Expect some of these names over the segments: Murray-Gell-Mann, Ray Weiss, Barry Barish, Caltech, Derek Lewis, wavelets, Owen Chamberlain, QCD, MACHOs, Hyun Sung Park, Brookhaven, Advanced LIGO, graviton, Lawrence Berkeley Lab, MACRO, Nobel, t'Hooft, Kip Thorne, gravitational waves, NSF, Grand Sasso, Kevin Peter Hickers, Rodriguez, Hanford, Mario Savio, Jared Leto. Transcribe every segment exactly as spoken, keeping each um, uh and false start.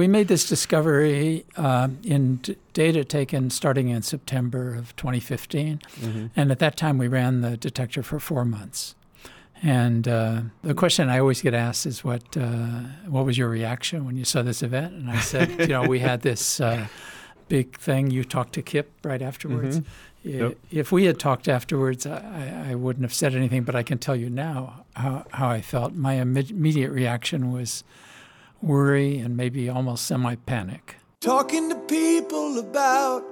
we made this discovery um, in d- data taken starting in September of twenty fifteen. Mm-hmm. And at that time, we ran the detector for four months. And uh, the question I always get asked is, what uh, what was your reaction when you saw this event? And I said, you know, we had this uh, big thing. You talked to Kip right afterwards. Mm-hmm. Yep. If we had talked afterwards, I, I wouldn't have said anything. But I can tell you now how, how I felt. My immediate reaction was worry and maybe almost semi-panic. Talking to people about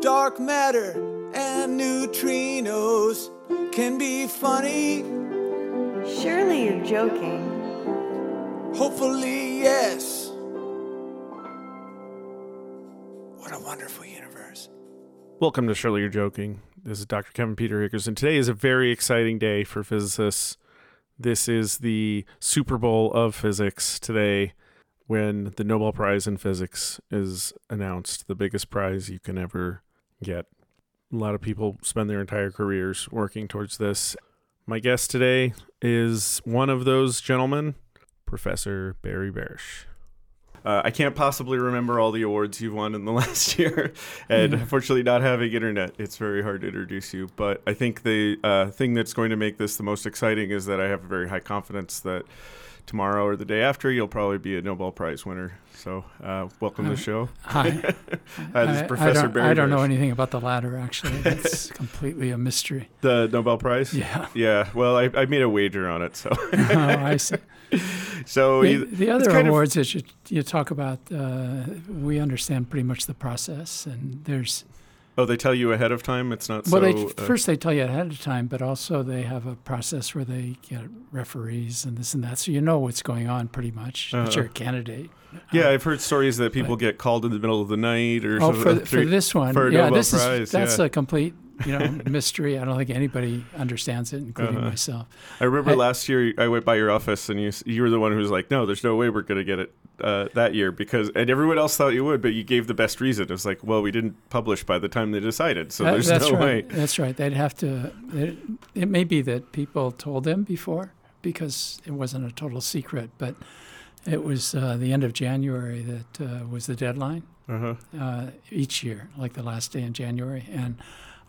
dark matter and neutrinos can be funny. Surely you're joking. Hopefully, yes. What a wonderful universe. Welcome to Surely You're Joking. This is Doctor Kevin Peter Hickers, and today is a very exciting day for physicists. This is the Super Bowl of physics today, when the Nobel Prize in Physics is announced, the biggest prize you can ever get. A lot of people spend their entire careers working towards this. My guest today is one of those gentlemen, Professor Barry Barish. Uh, I can't possibly remember all the awards you've won in the last year, and yeah. Unfortunately not having internet, it's very hard to introduce you. But I think the uh, thing that's going to make this the most exciting is that I have very high confidence that tomorrow or the day after, you'll probably be a Nobel Prize winner. So uh, welcome uh, to the show. Hi. uh, this is I, Professor I don't, Barry I don't Barish. Know anything about the latter, actually. That's completely a mystery. The Nobel Prize? Yeah. Yeah. Well, I, I made a wager on it. So. Oh, I see. So the, the other awards of, that you, you talk about, uh, we understand pretty much the process. And there's... Oh, they tell you ahead of time? It's not well, so... Well, uh, first they tell you ahead of time, but also they have a process where they get referees and this and that. So you know what's going on pretty much. Uh-huh. But you're a candidate. Yeah, uh, I've heard stories that people but, get called in the middle of the night or oh, something. Oh, for, for this one. For a yeah, Nobel this Prize. Is, that's yeah. a complete... you know, mystery. I don't think anybody understands it, including uh-huh. myself. I remember I, last year I went by your office and you you were the one who was like, no, there's no way we're going to get it uh, that year because, and everyone else thought you would, but you gave the best reason. It was like, well, we didn't publish by the time they decided, so that, there's that's no right. way. That's right. They'd have to, it, it may be that people told them before because it wasn't a total secret, but it was uh, the end of January that uh, was the deadline uh-huh. uh, each year, like the last day in January. And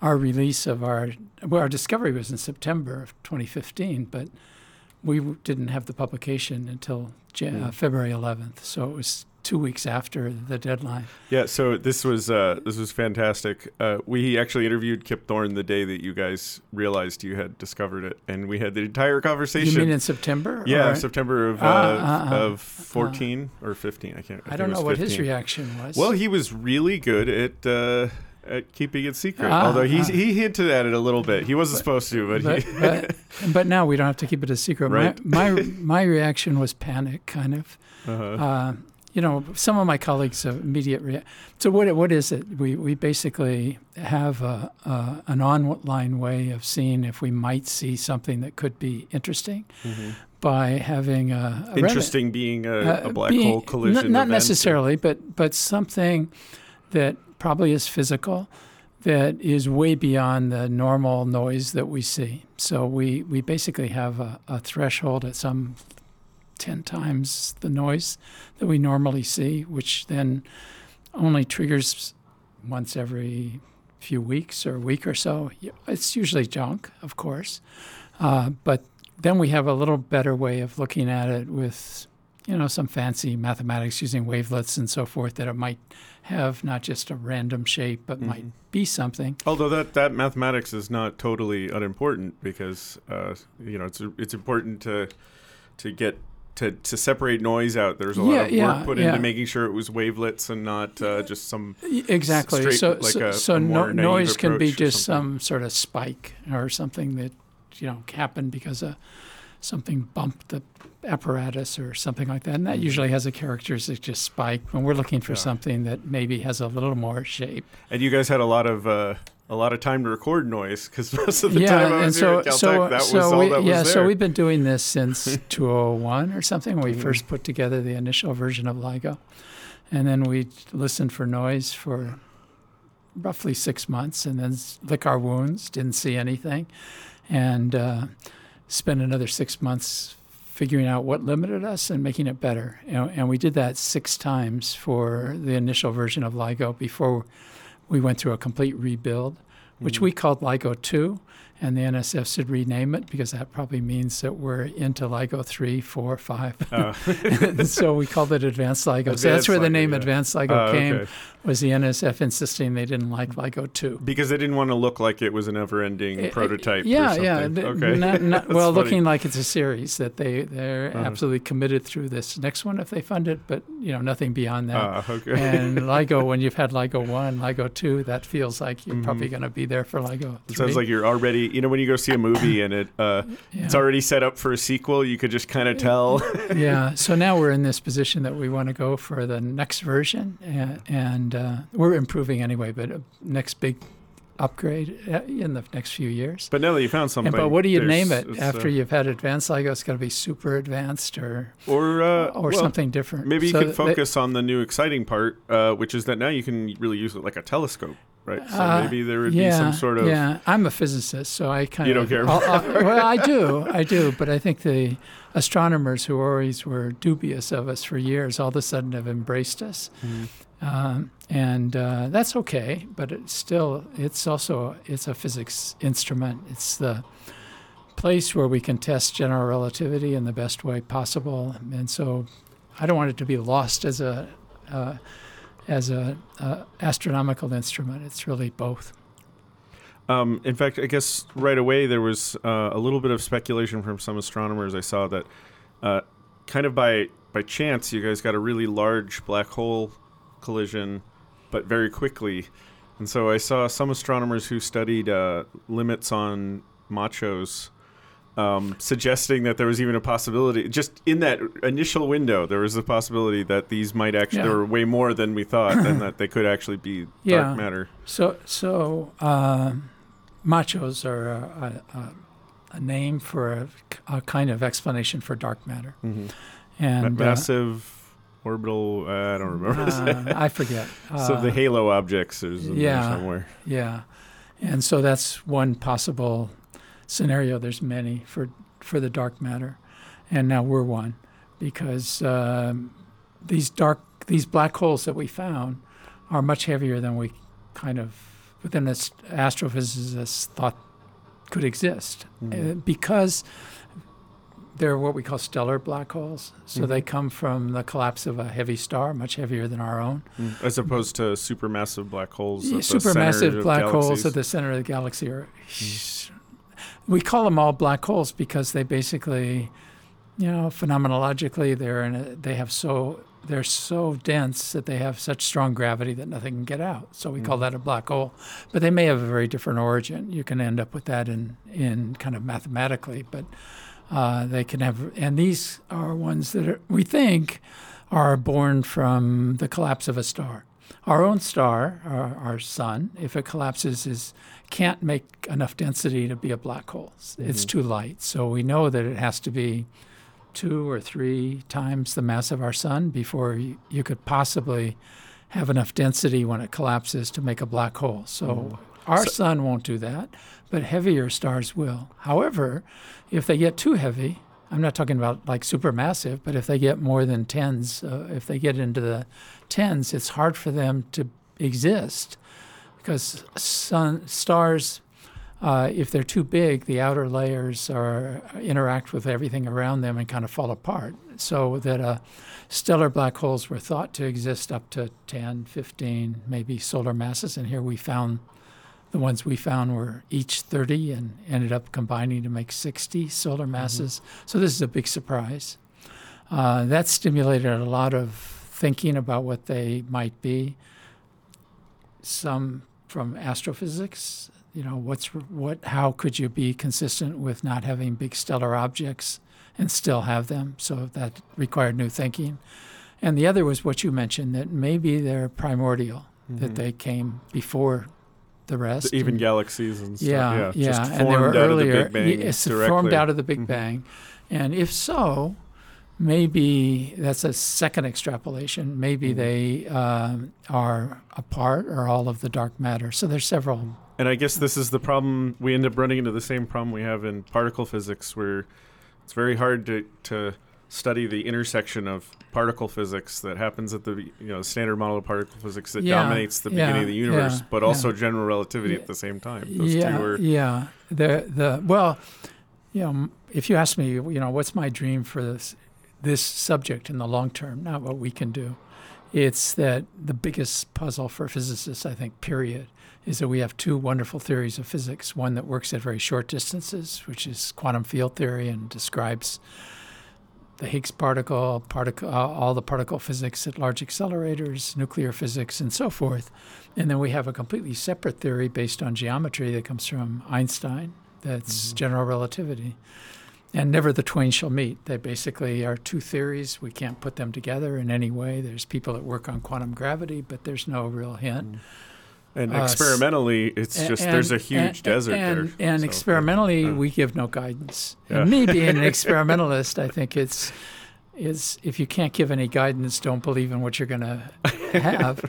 our release of our, well, our discovery was in September of twenty fifteen, but we didn't have the publication until Jan- uh, February eleventh. So it was two weeks after the deadline. Yeah, so this was uh, this was fantastic. Uh, we actually interviewed Kip Thorne the day that you guys realized you had discovered it, and we had the entire conversation. You mean in September? Yeah, or? September of uh, uh, uh, of fourteen uh, or fifteen. I can't. I, I don't know what his reaction was. Well, he was really good at. Uh, At keeping it secret, ah, although he's, ah. he hinted at it a little bit. He wasn't but, supposed to, but but, he but but now we don't have to keep it a secret. Right? My my, my reaction was panic, kind of. Uh-huh. Uh, you know, some of my colleagues' immediate reaction. So what what is it? We we basically have a, a, an online way of seeing if we might see something that could be interesting. Mm-hmm. By having a, a interesting Reddit. being a, uh, a black being, hole collision, n- not event. necessarily, but but something that probably is physical, that is way beyond the normal noise that we see. So we, we basically have a, a threshold at some ten times the noise that we normally see, which then only triggers once every few weeks or a week or so. It's usually junk, of course. Uh, but then we have a little better way of looking at it with, you know, some fancy mathematics using wavelets and so forth, that it might have not just a random shape, but mm-hmm. might be something. Although that, that mathematics is not totally unimportant because, uh, you know, it's it's important to to get to, to separate noise out. There's a yeah, lot of yeah, work put yeah. into making sure it was wavelets and not uh, just some exactly. straight, so like so, a, so a no, noise can be just something. some sort of spike or something that, you know, happened because a something bumped the apparatus or something like that. And that usually has a characteristic just spike when we're looking for yeah. something that maybe has a little more shape. And you guys had a lot of uh, a lot of time to record noise because most of the yeah, time I was here so, at Caltech, so, that so was all we, that was yeah, there. Yeah, so we've been doing this since two thousand one or something. We mm. first put together the initial version of LIGO. And then we listened for noise for roughly six months and then lick our wounds, didn't see anything. And... Uh, spend another six months figuring out what limited us and making it better. And, and we did that six times for the initial version of LIGO before we went through a complete rebuild, which mm. we called LIGO two, and the N S F should rename it because that probably means that we're into LIGO three, four, five. Oh. And so we called it Advanced LIGO. Advanced so that's where LIGO, the name yeah. Advanced LIGO oh, came, okay. was the N S F insisting they didn't like LIGO two. Because they didn't want to look like it was a never-ending it, prototype it, yeah, or something. Yeah, okay. not, not, well, funny. Looking like it's a series, that they, they're uh-huh. absolutely committed through this next one if they fund it, but you know nothing beyond that. Uh, okay. And LIGO, when you've had LIGO one, LIGO two, that feels like you're mm-hmm. probably going to be there for LIGO three. It sounds like you're already... You know, when you go see a movie and it uh, yeah. it's already set up for a sequel, you could just kind of tell. yeah. So now we're in this position that we want to go for the next version, and, and uh, we're improving anyway. But a next big upgrade in the next few years. But now that you found something, and, but what do you name it after uh, you've had Advanced LIGO? It's got to be Super Advanced or or, uh, or well, something different. Maybe you so could focus they, on the new exciting part, uh, which is that now you can really use it like a telescope. Right, so uh, maybe there would yeah, be some sort of... Yeah, I'm a physicist, so I kind of... You don't care about I'll, I'll, Well, I do, I do, but I think the astronomers who always were dubious of us for years all of a sudden have embraced us, mm. um, and uh, that's okay, but it's still, it's also, it's a physics instrument. It's the place where we can test general relativity in the best way possible, and so I don't want it to be lost as a... Uh, as a uh, astronomical instrument. It's really both. Um, in fact, I guess right away there was uh, a little bit of speculation from some astronomers. I saw that uh, kind of by by chance you guys got a really large black hole collision, but very quickly. And so I saw some astronomers who studied uh, limits on MACHOs um, suggesting that there was even a possibility, just in that initial window, there was a possibility that these might actually, yeah. there were way more than we thought, and that they could actually be yeah. dark matter. So, so uh, MACHOs are a, a, a name for a, a kind of explanation for dark matter. Mm-hmm. And Ma- massive... Uh, orbital, uh, I don't remember. Uh, I forget. Uh, so the halo objects is in yeah, there somewhere. Yeah, and so that's one possible... scenario. There's many for for the dark matter, and now we're one because um, these dark these black holes that we found are much heavier than we kind of within this astrophysicists thought could exist mm-hmm. uh, because they're what we call stellar black holes. So mm-hmm. they come from the collapse of a heavy star, much heavier than our own. Mm. As opposed to supermassive black holes. Yeah, supermassive black holes at the center of the galaxy are. Mm. We call them all black holes because they basically, you know, phenomenologically they're in a, they have so they're so dense that they have such strong gravity that nothing can get out. So we mm-hmm. call that a black hole. But they may have a very different origin. You can end up with that in in kind of mathematically, but uh, they can have. And these are ones that are, we think are born from the collapse of a star. Our own star, our, our sun, if it collapses, is can't make enough density to be a black hole. Mm-hmm. It's too light. So we know that it has to be two or three times the mass of our sun before you, you could possibly have enough density when it collapses to make a black hole. So mm-hmm. our so- sun won't do that, but heavier stars will. However, if they get too heavy, I'm not talking about like supermassive, but if they get more than tens, uh, if they get into the tens, it's hard for them to exist because sun, stars, uh, if they're too big, the outer layers are interact with everything around them and kind of fall apart. So that uh, stellar black holes were thought to exist up to ten, fifteen, maybe solar masses, and here we found the ones we found were each thirty and ended up combining to make sixty solar masses. Mm-hmm. So this is a big surprise. Uh, that stimulated a lot of thinking about what they might be. Some from astrophysics, you know, what's what? How could you be consistent with not having big stellar objects and still have them? So that required new thinking. And the other was what you mentioned, that maybe they're primordial, mm-hmm. that they came before the rest. The even and, galaxies and stuff. Yeah, yeah. yeah. Just formed and they were out earlier, of the Big Bang. It's directly. Formed out of the Big mm-hmm. Bang. And if so, maybe that's a second extrapolation. Maybe mm-hmm. they um, are a part or all of the dark matter. So there's several. And I guess this is the problem. We end up running into the same problem we have in particle physics where It's very hard to, to study the intersection of particle physics that happens at the you know standard model of particle physics that yeah, dominates the yeah, beginning of the universe, yeah, but also yeah. general relativity yeah. at the same time. Those yeah, two are yeah. The the well, you know, if you ask me, you know, what's my dream for this this subject in the long term? Not what we can do. It's that the biggest puzzle for physicists, I think, period, is that we have two wonderful theories of physics, one that works at very short distances, which is quantum field theory and describes the Higgs particle, particle uh, all the particle physics at large accelerators, nuclear physics, and so forth. And then we have a completely separate theory based on geometry that comes from Einstein, that's mm-hmm. general relativity. And never the twain shall meet. They basically are two theories. We can't put them together in any way. There's people that work on quantum gravity, but there's no real hint. And uh, experimentally, it's and, just there's a huge and, desert and, there. And so, experimentally, uh, we give no guidance. Yeah. And me being an experimentalist, I think it's is if you can't give any guidance, don't believe in what you're going to have.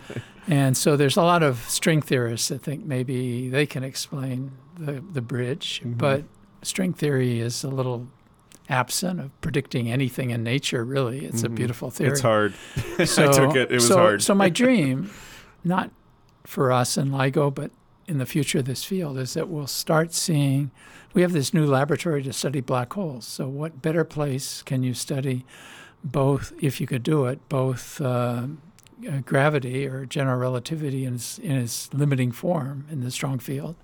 And so there's a lot of string theorists that think maybe they can explain the, the bridge, mm-hmm. but string theory is a little absent of predicting anything in nature, really. It's mm-hmm. a beautiful theory. It's hard. So, I took it. It was so, hard. So my dream, not for us in LIGO, but in the future of this field, is that we'll start seeing, we have this new laboratory to study black holes. So what better place can you study both, if you could do it, both uh, gravity or general relativity in its, in its limiting form in the strong field,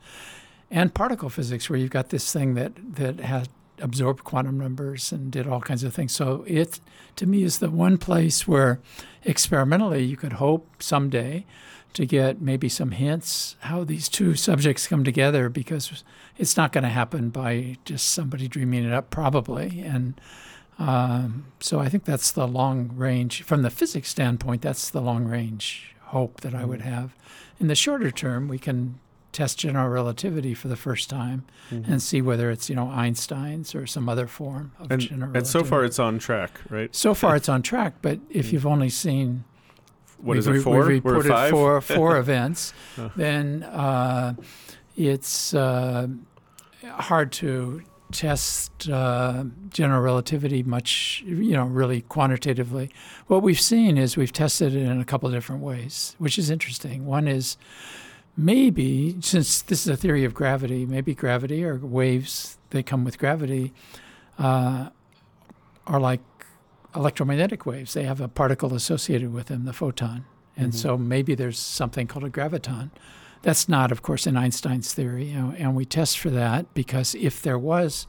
and particle physics, where you've got this thing that that had absorbed quantum numbers and did all kinds of things. So it, to me, is the one place where experimentally you could hope someday to get maybe some hints how these two subjects come together, because it's not going to happen by just somebody dreaming it up, probably. And um, so I think that's the long range, from the physics standpoint, that's the long range hope that I would have. In the shorter term, we can test general relativity for the first time mm-hmm. and see whether it's, you know, Einstein's or some other form of and, general relativity. And so far it's on track, right? So far it's on track, but if mm-hmm. you've only seen... What is it, four? We reported five? four, four events, oh. then uh, it's uh, hard to test uh, general relativity much, you know, really quantitatively. What we've seen is we've tested it in a couple of different ways, which is interesting. One is... Maybe, since this is a theory of gravity, maybe gravity or waves that come with gravity uh, are like electromagnetic waves. They have a particle associated with them, the photon. And mm-hmm. so maybe there's something called a graviton. That's not, of course, in Einstein's theory. You know, and we test for that because if there was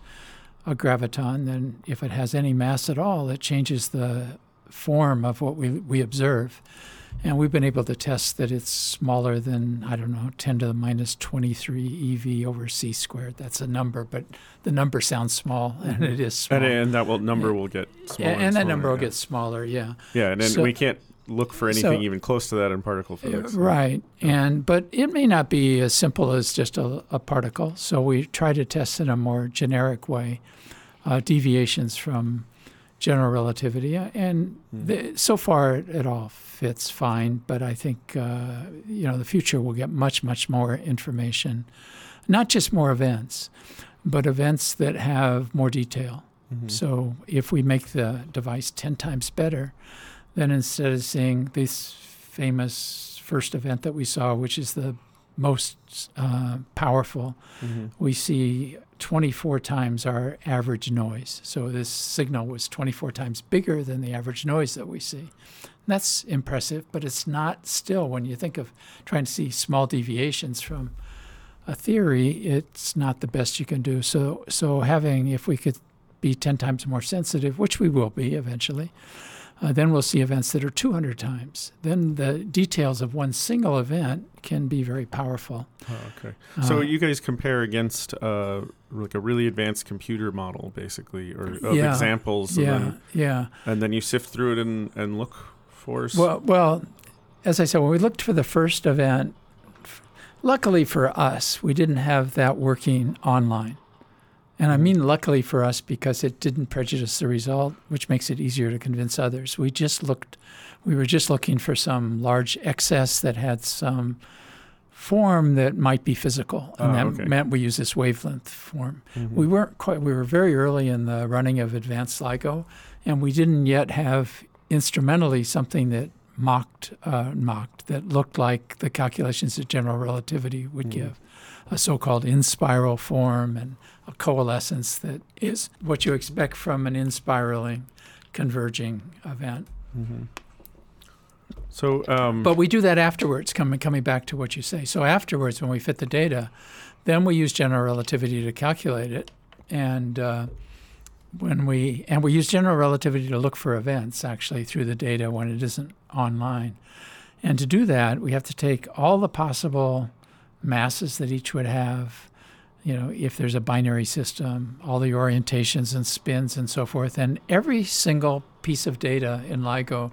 a graviton, then if it has any mass at all, it changes the form of what we we observe. And we've been able to test that it's smaller than, I don't know, ten to the minus twenty-three E V over C squared. That's a number, but the number sounds small, and it is small. And, and that will, number will get smaller. And, and, and that smaller, number will yeah. get smaller, yeah. Yeah, and then so, we can't look for anything so, even close to that in particle physics. Right. No. and But it may not be as simple as just a, a particle, so we try to test in a more generic way uh, deviations from general relativity, and the, so far it, it all fits fine, but I think uh, you know the future will get much, much more information, not just more events, but events that have more detail. Mm-hmm. So if we make the device ten times better, then instead of seeing this famous first event that we saw, which is the most uh, powerful, mm-hmm. we see twenty-four times our average noise. So this signal was twenty-four times bigger than the average noise that we see. And that's impressive, but it's not still, when you think of trying to see small deviations from a theory, it's not the best you can do. So, so having, if we could be ten times more sensitive, which we will be eventually, uh, then we'll see events that are two hundred times. Then the details of one single event can be very powerful. Oh, okay. So uh, you guys compare against uh, like a really advanced computer model, basically, or of yeah, examples. Yeah, and then, yeah. And then you sift through it and, and look for... Well, well, as I said, when we looked for the first event, luckily for us, we didn't have that working online. And I mean luckily for us because it didn't prejudice the result, which makes it easier to convince others. We just looked, we were just looking for some large excess that had some form that might be physical, and oh, that okay. meant we use this wavelength form. Mm-hmm. We weren't quite. We were very early in the running of Advanced LIGO, and we didn't yet have instrumentally something that mocked, uh, mocked that looked like the calculations that general relativity would mm-hmm. give, a so-called in-spiral form and a coalescence that is what you expect from an in-spiraling, converging event. Mm-hmm. So, um, but we do that afterwards, coming coming back to what you say. So afterwards, when we fit the data, then we use general relativity to calculate it, and uh, when we and we use general relativity to look for events actually through the data when it isn't online. And to do that, we have to take all the possible masses that each would have, you know, if there's a binary system, all the orientations and spins and so forth, and every single piece of data in LIGO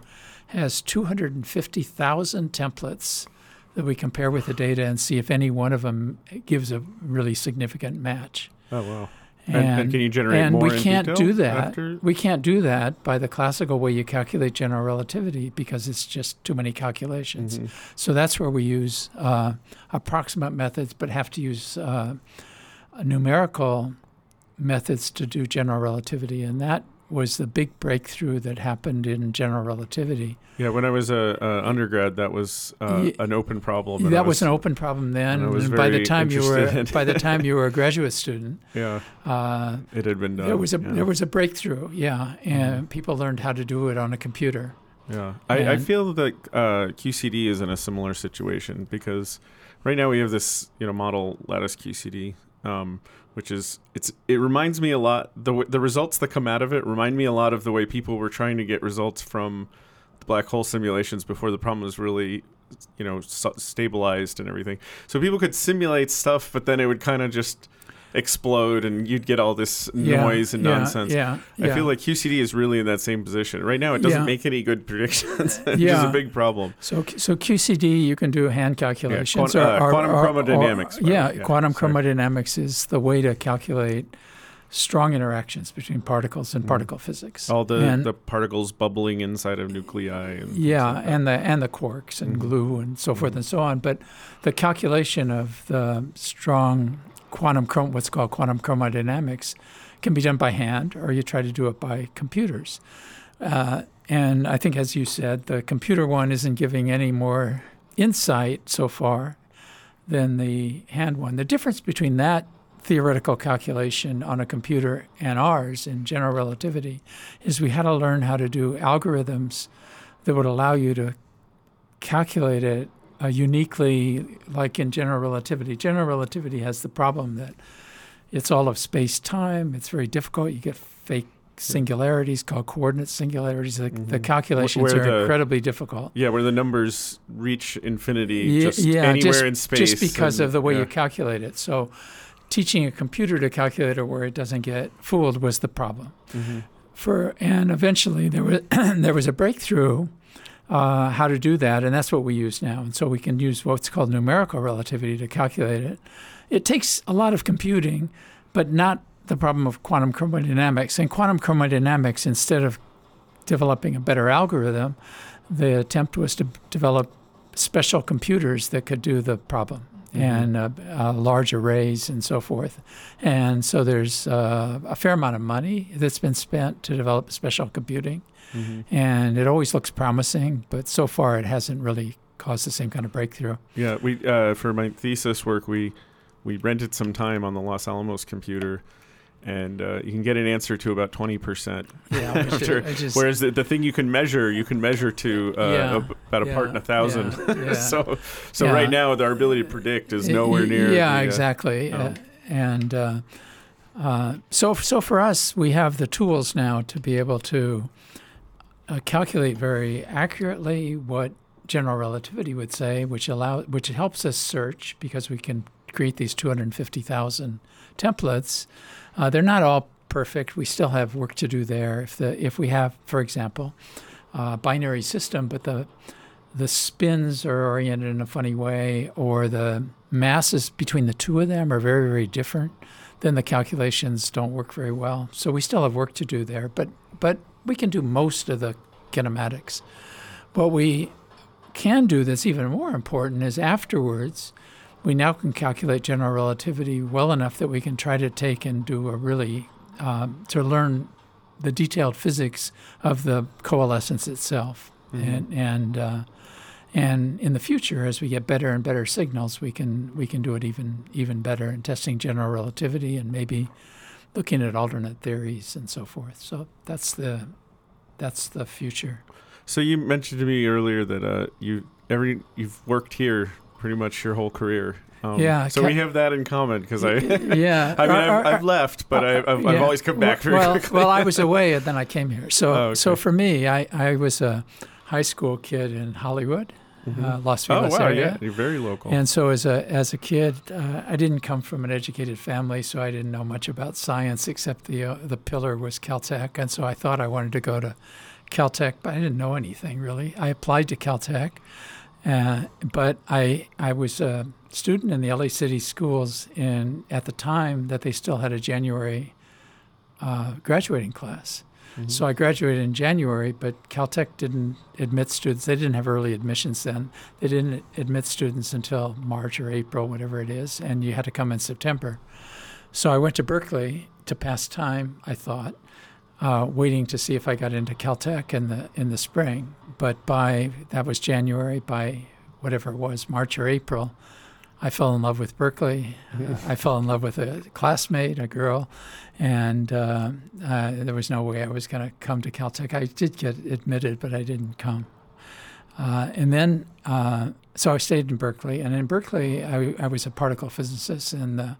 has two hundred fifty thousand templates that we compare with the data and see if any one of them gives a really significant match. Oh, wow. And, and, and can you generate and more we in can't detail do that. After? We can't do that by the classical way you calculate general relativity because it's just too many calculations. Mm-hmm. So that's where we use uh, approximate methods but have to use uh, numerical methods to do general relativity, and that was the big breakthrough that happened in general relativity. Yeah, when I was a, a undergrad, that was uh, an open problem. And that was, was an open problem then. And, I was and very by the time you were by the time you were a graduate student, yeah, uh, it had been done. There was a yeah. there was a breakthrough. Yeah, and mm-hmm. people learned how to do it on a computer. Yeah, I, I feel that uh, Q C D is in a similar situation because right now we have this you know model lattice Q C D. Um, which is, it's it reminds me a lot, the w- the results that come out of it remind me a lot of the way people were trying to get results from the black hole simulations before the problem was really, you know, so- stabilized and everything. So people could simulate stuff, but then it would kind of just explode and you'd get all this yeah, noise and yeah, nonsense. Yeah, yeah. I feel like Q C D is really in that same position. Right now, it doesn't yeah. make any good predictions, which yeah. is a big problem. So so Q C D, you can do hand calculations. Yeah, quant- or, uh, or, quantum or, chromodynamics. Or, or, yeah, yeah, quantum sorry. chromodynamics is the way to calculate strong interactions between particles and mm. particle physics. All the, and, the particles bubbling inside of nuclei. And yeah, like and, the, and the quarks and mm. glue and so mm. forth and so on. But the calculation of the strong quantum chrom- what's called quantum chromodynamics can be done by hand, or you try to do it by computers. Uh, and I think, as you said, the computer one isn't giving any more insight so far than the hand one. The difference between that theoretical calculation on a computer and ours in general relativity is we had to learn how to do algorithms that would allow you to calculate it Uh, uniquely, like in general relativity. General relativity has the problem that it's all of space-time. It's very difficult. You get fake singularities called coordinate singularities. The, mm-hmm. the calculations where are the, incredibly difficult. Yeah, where the numbers reach infinity y- just yeah, anywhere just, in space. Just because and, of the way yeah. you calculate it. So teaching a computer to calculate it where it doesn't get fooled was the problem. Mm-hmm. For And eventually there was there was a breakthrough Uh, how to do that, and that's what we use now. And so we can use what's called numerical relativity to calculate it. It takes a lot of computing, but not the problem of quantum chromodynamics. And quantum chromodynamics, instead of developing a better algorithm, the attempt was to develop special computers that could do the problem mm-hmm. and uh, uh, large arrays and so forth. And so there's uh, a fair amount of money that's been spent to develop special computing. Mm-hmm. And it always looks promising, but so far it hasn't really caused the same kind of breakthrough. Yeah, we uh, for my thesis work, we we rented some time on the Los Alamos computer, and uh, you can get an answer to about twenty percent. Yeah, after, I just, whereas the, the thing you can measure, you can measure to uh, yeah, ab- about a yeah, part in a thousand. Yeah, yeah, so so yeah. right now, our ability to predict is nowhere near. Yeah, the, exactly. Uh, uh, and uh, uh, so so for us, we have the tools now to be able to Uh, calculate very accurately what general relativity would say, which allow which helps us search because we can create these two hundred fifty thousand templates. Uh, they're not all perfect. We still have work to do there. If the if we have, for example, a binary system, but the the spins are oriented in a funny way, or the masses between the two of them are very, very different, then the calculations don't work very well. So we still have work to do there, but but we can do most of the kinematics. What we can do that's even more important is afterwards we now can calculate general relativity well enough that we can try to take and do a really, um, to learn the detailed physics of the coalescence itself. Mm-hmm. And and uh, and in the future, as we get better and better signals, we can we can do it even even better in testing general relativity and maybe looking at alternate theories and so forth. So that's the that's the future. So you mentioned to me earlier that uh, you every you've worked here pretty much your whole career. Um, yeah. So Cal- we have that in common because I, yeah. I mean, our, our, I've, I've left, but our, I've, I've yeah. always come back very well, quickly. Well, I was away and then I came here. So, oh, okay. so for me, I, I was a high school kid in Hollywood, mm-hmm. uh, Los Feliz oh, wow, area. Yeah. You're very local. And so as a as a kid, uh, I didn't come from an educated family, so I didn't know much about science except the uh, the pillar was Caltech, and so I thought I wanted to go to Caltech, but I didn't know anything really. I applied to Caltech. Uh, but I I was a student in the L A City schools in at the time that they still had a January uh, graduating class. Mm-hmm. So I graduated in January, but Caltech didn't admit students. They didn't have early admissions then. They didn't admit students until March or April, whatever it is, and you had to come in September. So I went to Berkeley to pass time, I thought, uh, waiting to see if I got into Caltech in the in the spring. But by, that was January, by whatever it was, March or April, I fell in love with Berkeley. Yeah. I fell in love with a classmate, a girl, and uh, uh, there was no way I was going to come to Caltech. I did get admitted, but I didn't come. Uh, and then, uh, so I stayed in Berkeley, and in Berkeley, I, I was a particle physicist, and uh,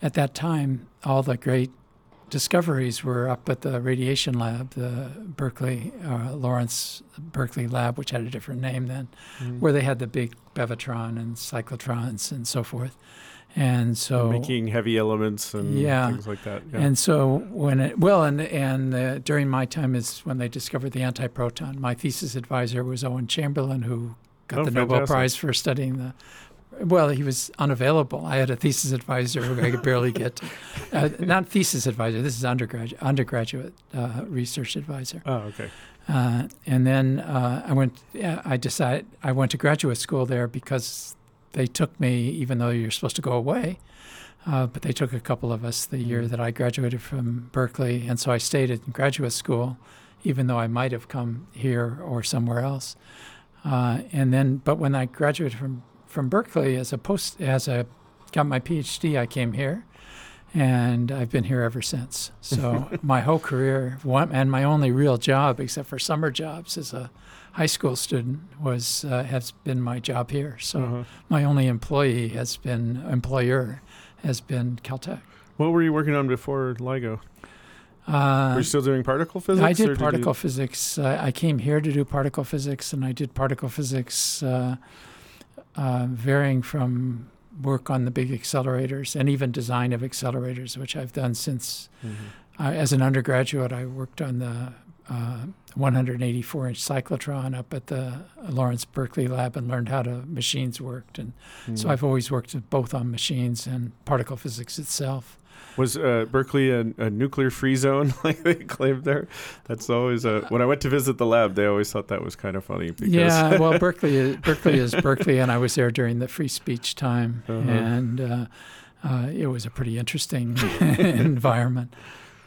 at that time, all the great discoveries were up at the radiation lab, the Berkeley, uh, Lawrence Berkeley Lab, which had a different name then, mm. where they had the big Bevatron and cyclotrons and so forth. And so making heavy elements and yeah, things like that. Yeah. And so when it, well, and and uh, during my time is when they discovered the antiproton. My thesis advisor was Owen Chamberlain, who got oh, the fantastic. Nobel Prize for studying the. Well, he was unavailable. I had a thesis advisor who I could barely get to. Uh, not thesis advisor. This is undergraduate undergraduate uh, research advisor. Oh, okay. Uh, and then uh, I went. I decided I went to graduate school there because they took me, even though you're supposed to go away. Uh, but they took a couple of us the year that I graduated from Berkeley, and so I stayed in graduate school, even though I might have come here or somewhere else. Uh, and then, but when I graduated from From Berkeley as a post as I got my PhD, I came here, and I've been here ever since. So my whole career, one, and my only real job, except for summer jobs as a high school student, was uh, has been my job here. So uh-huh. my only employee has been employer has been Caltech. What were you working on before LIGO? Uh, Were you still doing particle physics? I did or particle did you... physics. Uh, I came here to do particle physics, and I did particle physics. Uh, Uh, varying from work on the big accelerators and even design of accelerators, which I've done since mm-hmm. uh, as an undergraduate. I worked on the uh, one hundred eighty-four inch cyclotron up at the Lawrence Berkeley Lab and learned how to machines worked. And mm-hmm. so I've always worked both on machines and particle physics itself. Was uh, Berkeley a, a nuclear-free zone, like they claimed there? That's always a. When I went to visit the lab, they always thought that was kind of funny. Because yeah, well, Berkeley, is, Berkeley is Berkeley, and I was there during the free speech time, uh-huh. and uh, uh, it was a pretty interesting environment.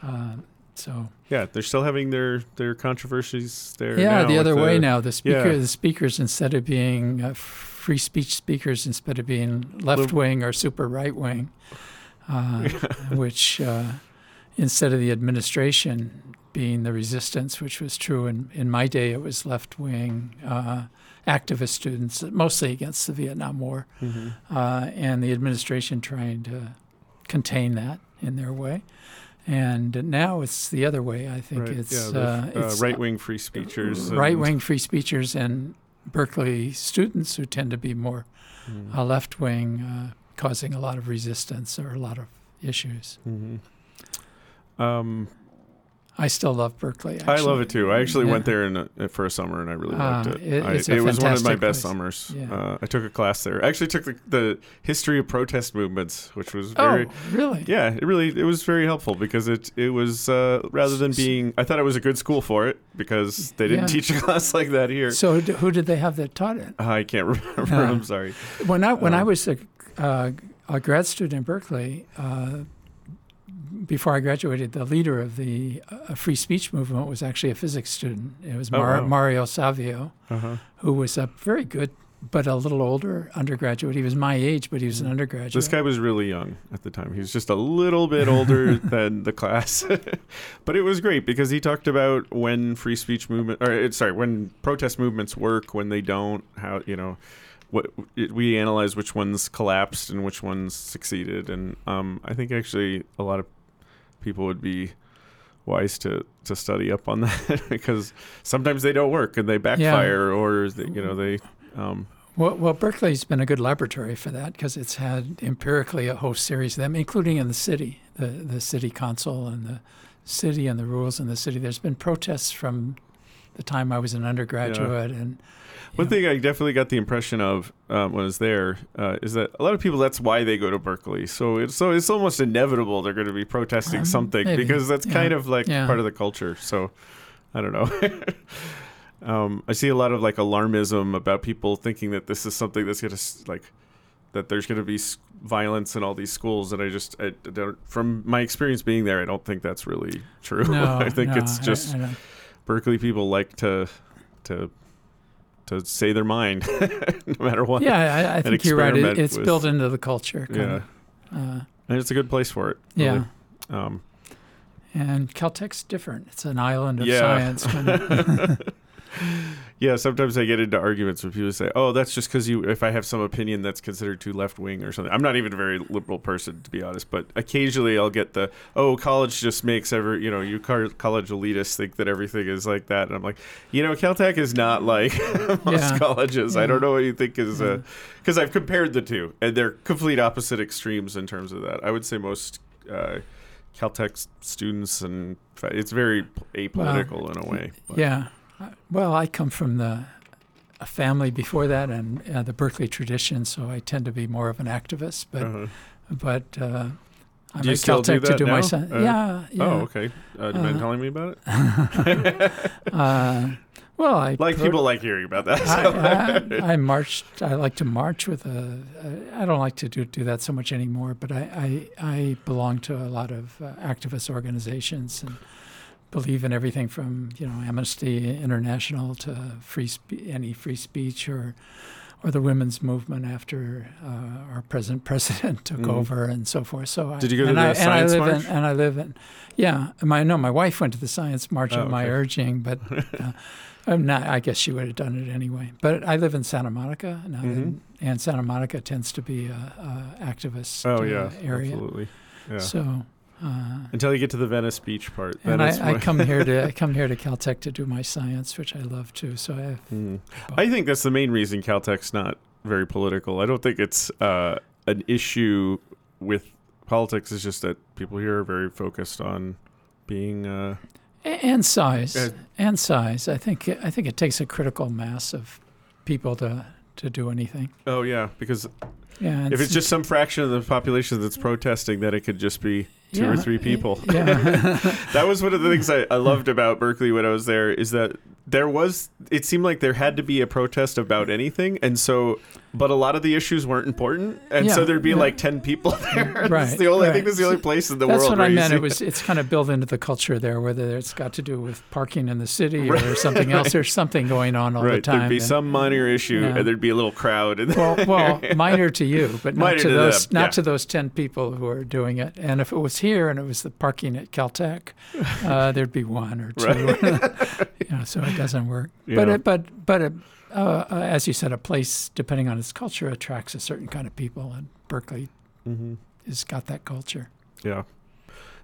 Uh, so yeah, they're still having their, their controversies there. Yeah, now the other way the, now. The speaker, yeah. the speakers, instead of being uh, free speech speakers, instead of being left-wing or super right-wing. Uh, which, uh, instead of the administration being the resistance, which was true in, in my day, it was left-wing uh, activist students, mostly against the Vietnam War, mm-hmm. uh, and the administration trying to contain that in their way. And now it's the other way, I think. Right. It's, yeah, uh, uh, it's right-wing free speechers. Right-wing and... free speechers and Berkeley students who tend to be more mm. uh, left-wing uh causing a lot of resistance or a lot of issues. Mm-hmm. Um, I still love Berkeley. Actually. I love it too. I actually yeah. went there in a, for a summer and I really uh, loved it. It, I, it was one of my best place. Summers. Yeah. Uh, I took a class there. I actually took the, the history of protest movements, which was very... Oh, really? Yeah, it really, it was very helpful because it, it was, uh, rather than being... I thought it was a good school for it because they didn't yeah. teach a class like that here. So who did they have that taught it? Uh, I can't remember. Uh, I'm sorry. When I, when um, I was a uh, a grad student in Berkeley, uh, before I graduated, the leader of the uh, free speech movement was actually a physics student. It was Mar- oh, wow. Mario Savio, uh-huh. who was a very good, but a little older undergraduate. He was my age, but he was an undergraduate. This guy was really young at the time. He was just a little bit older than the class. But it was great because he talked about when free speech movement, or sorry, when protest movements work, when they don't, how, you know, what it, we analyze which ones collapsed and which ones succeeded. And um, I think actually a lot of people would be wise to, to study up on that because sometimes they don't work and they backfire yeah. or, they, you know, they... Um, well, well, Berkeley's been a good laboratory for that because it's had empirically a whole series of them, including in the city, the, the city council and the city and the rules in the city. There's been protests from the time I was an undergraduate. Yeah. and One know. thing I definitely got the impression of um, when I was there uh, is that a lot of people, that's why they go to Berkeley. So it's, so it's almost inevitable they're going to be protesting um, something maybe. because that's yeah. kind of like yeah. part of the culture. So I don't know. Um, I see a lot of like alarmism about people thinking that this is something that's going to like that there's going to be violence in all these schools, and I just I don't, from my experience being there, I don't think that's really true. No, I think no, it's just I, I Berkeley people like to to to say their mind no matter what. Yeah, I, I think you're right. It, it's with, built into the culture. Kind yeah, of, uh, and it's a good place for it. Really. Yeah. Um, and Caltech's different. It's an island of yeah. science. Kind of. Yeah, sometimes I get into arguments where people say, oh, that's just because you, if I have some opinion that's considered too left-wing or something. I'm not even a very liberal person, to be honest, but occasionally I'll get the, oh, college just makes every, you know, you college elitists think that everything is like that. And I'm like, you know, Caltech is not like most yeah. colleges. Yeah. I don't know what you think is, because yeah. uh, I've compared the two, and they're complete opposite extremes in terms of that. I would say most uh, Caltech students, and it's very apolitical well, in a way. But. Yeah. Well, I come from the a family before that and uh, the Berkeley tradition, so I tend to be more of an activist. But uh-huh. but uh, I'm at Caltech to do now? my son. Uh, yeah, yeah. Oh, okay. Uh, you've been uh, telling me about it. uh, well, I like pro- people like hearing about that. So. I, I, I marched. I like to march with a. I don't like to do do that so much anymore. But I I, I belong to a lot of uh, activist organizations and. Believe in everything from, you know, Amnesty International to free spe- any free speech or or the women's movement after uh, our present president took mm. over and so forth. So did I, you go to the I, science and I live march? In, and I live in, yeah. My no, my wife went to the science march oh, at my okay. urging, but uh, I'm not. I guess she would have done it anyway. But I live in Santa Monica, and, mm-hmm. in, and Santa Monica tends to be a, a activist oh, yeah, area. Absolutely. Yeah. So. Uh, Until you get to the Venice Beach part, and I, I come here to I come here to Caltech to do my science, which I love too. So I, have mm. I think that's the main reason Caltech's not very political. I don't think it's uh, an issue with politics. It's just that people here are very focused on being uh, and, and size uh, and size. I think I think it takes a critical mass of people to to do anything. Oh yeah, because yeah, if it's, it's just some fraction of the population that's protesting, then it could just be. Two yeah. or three people. Yeah. That was one of the things I, I loved about Berkeley when I was there is that there was, it seemed like there had to be a protest about anything. And so, but a lot of the issues weren't important. And yeah. so there'd be yeah. like ten people there. Right. It's the only, right. I think it's the only place in the That's world. That's what I meant. It was, it's kind of built into the culture there, whether it's got to do with parking in the city right. or something right. else. There's something going on all right. the time. There'd be and, some minor issue yeah. and there'd be a little crowd. In well, well, minor to you, but not, to, to, those, not yeah. to those ten people who are doing it. And if it was here and it was the parking at Caltech, uh, there'd be one or two. Right. You know, so it doesn't work. Yeah. But it, but but it, uh, uh, as you said, a place depending on its culture attracts a certain kind of people, and Berkeley mm-hmm. has got that culture. Yeah.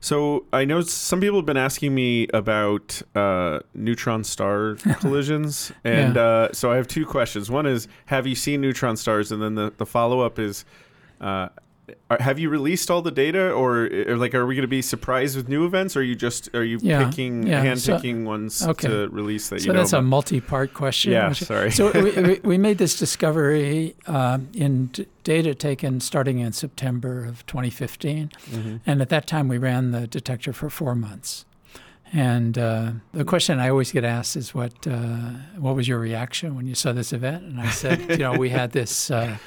So I know some people have been asking me about uh, neutron star collisions, and yeah. uh, so I have two questions. One is, have you seen neutron stars? And then the, the follow up is. Uh, Are, have you released all the data, or, or like, are we going to be surprised with new events, or are you just are you yeah, picking yeah. hand picking so, ones okay. to release that? So you know that's about? a multi-part question. Yeah, which, sorry. So we, we, we made this discovery um, in d- data taken starting in September of twenty fifteen, mm-hmm. and at that time we ran the detector for four months. And uh, the question I always get asked is, what uh, what was your reaction when you saw this event? And I said, you know, we had this. Uh,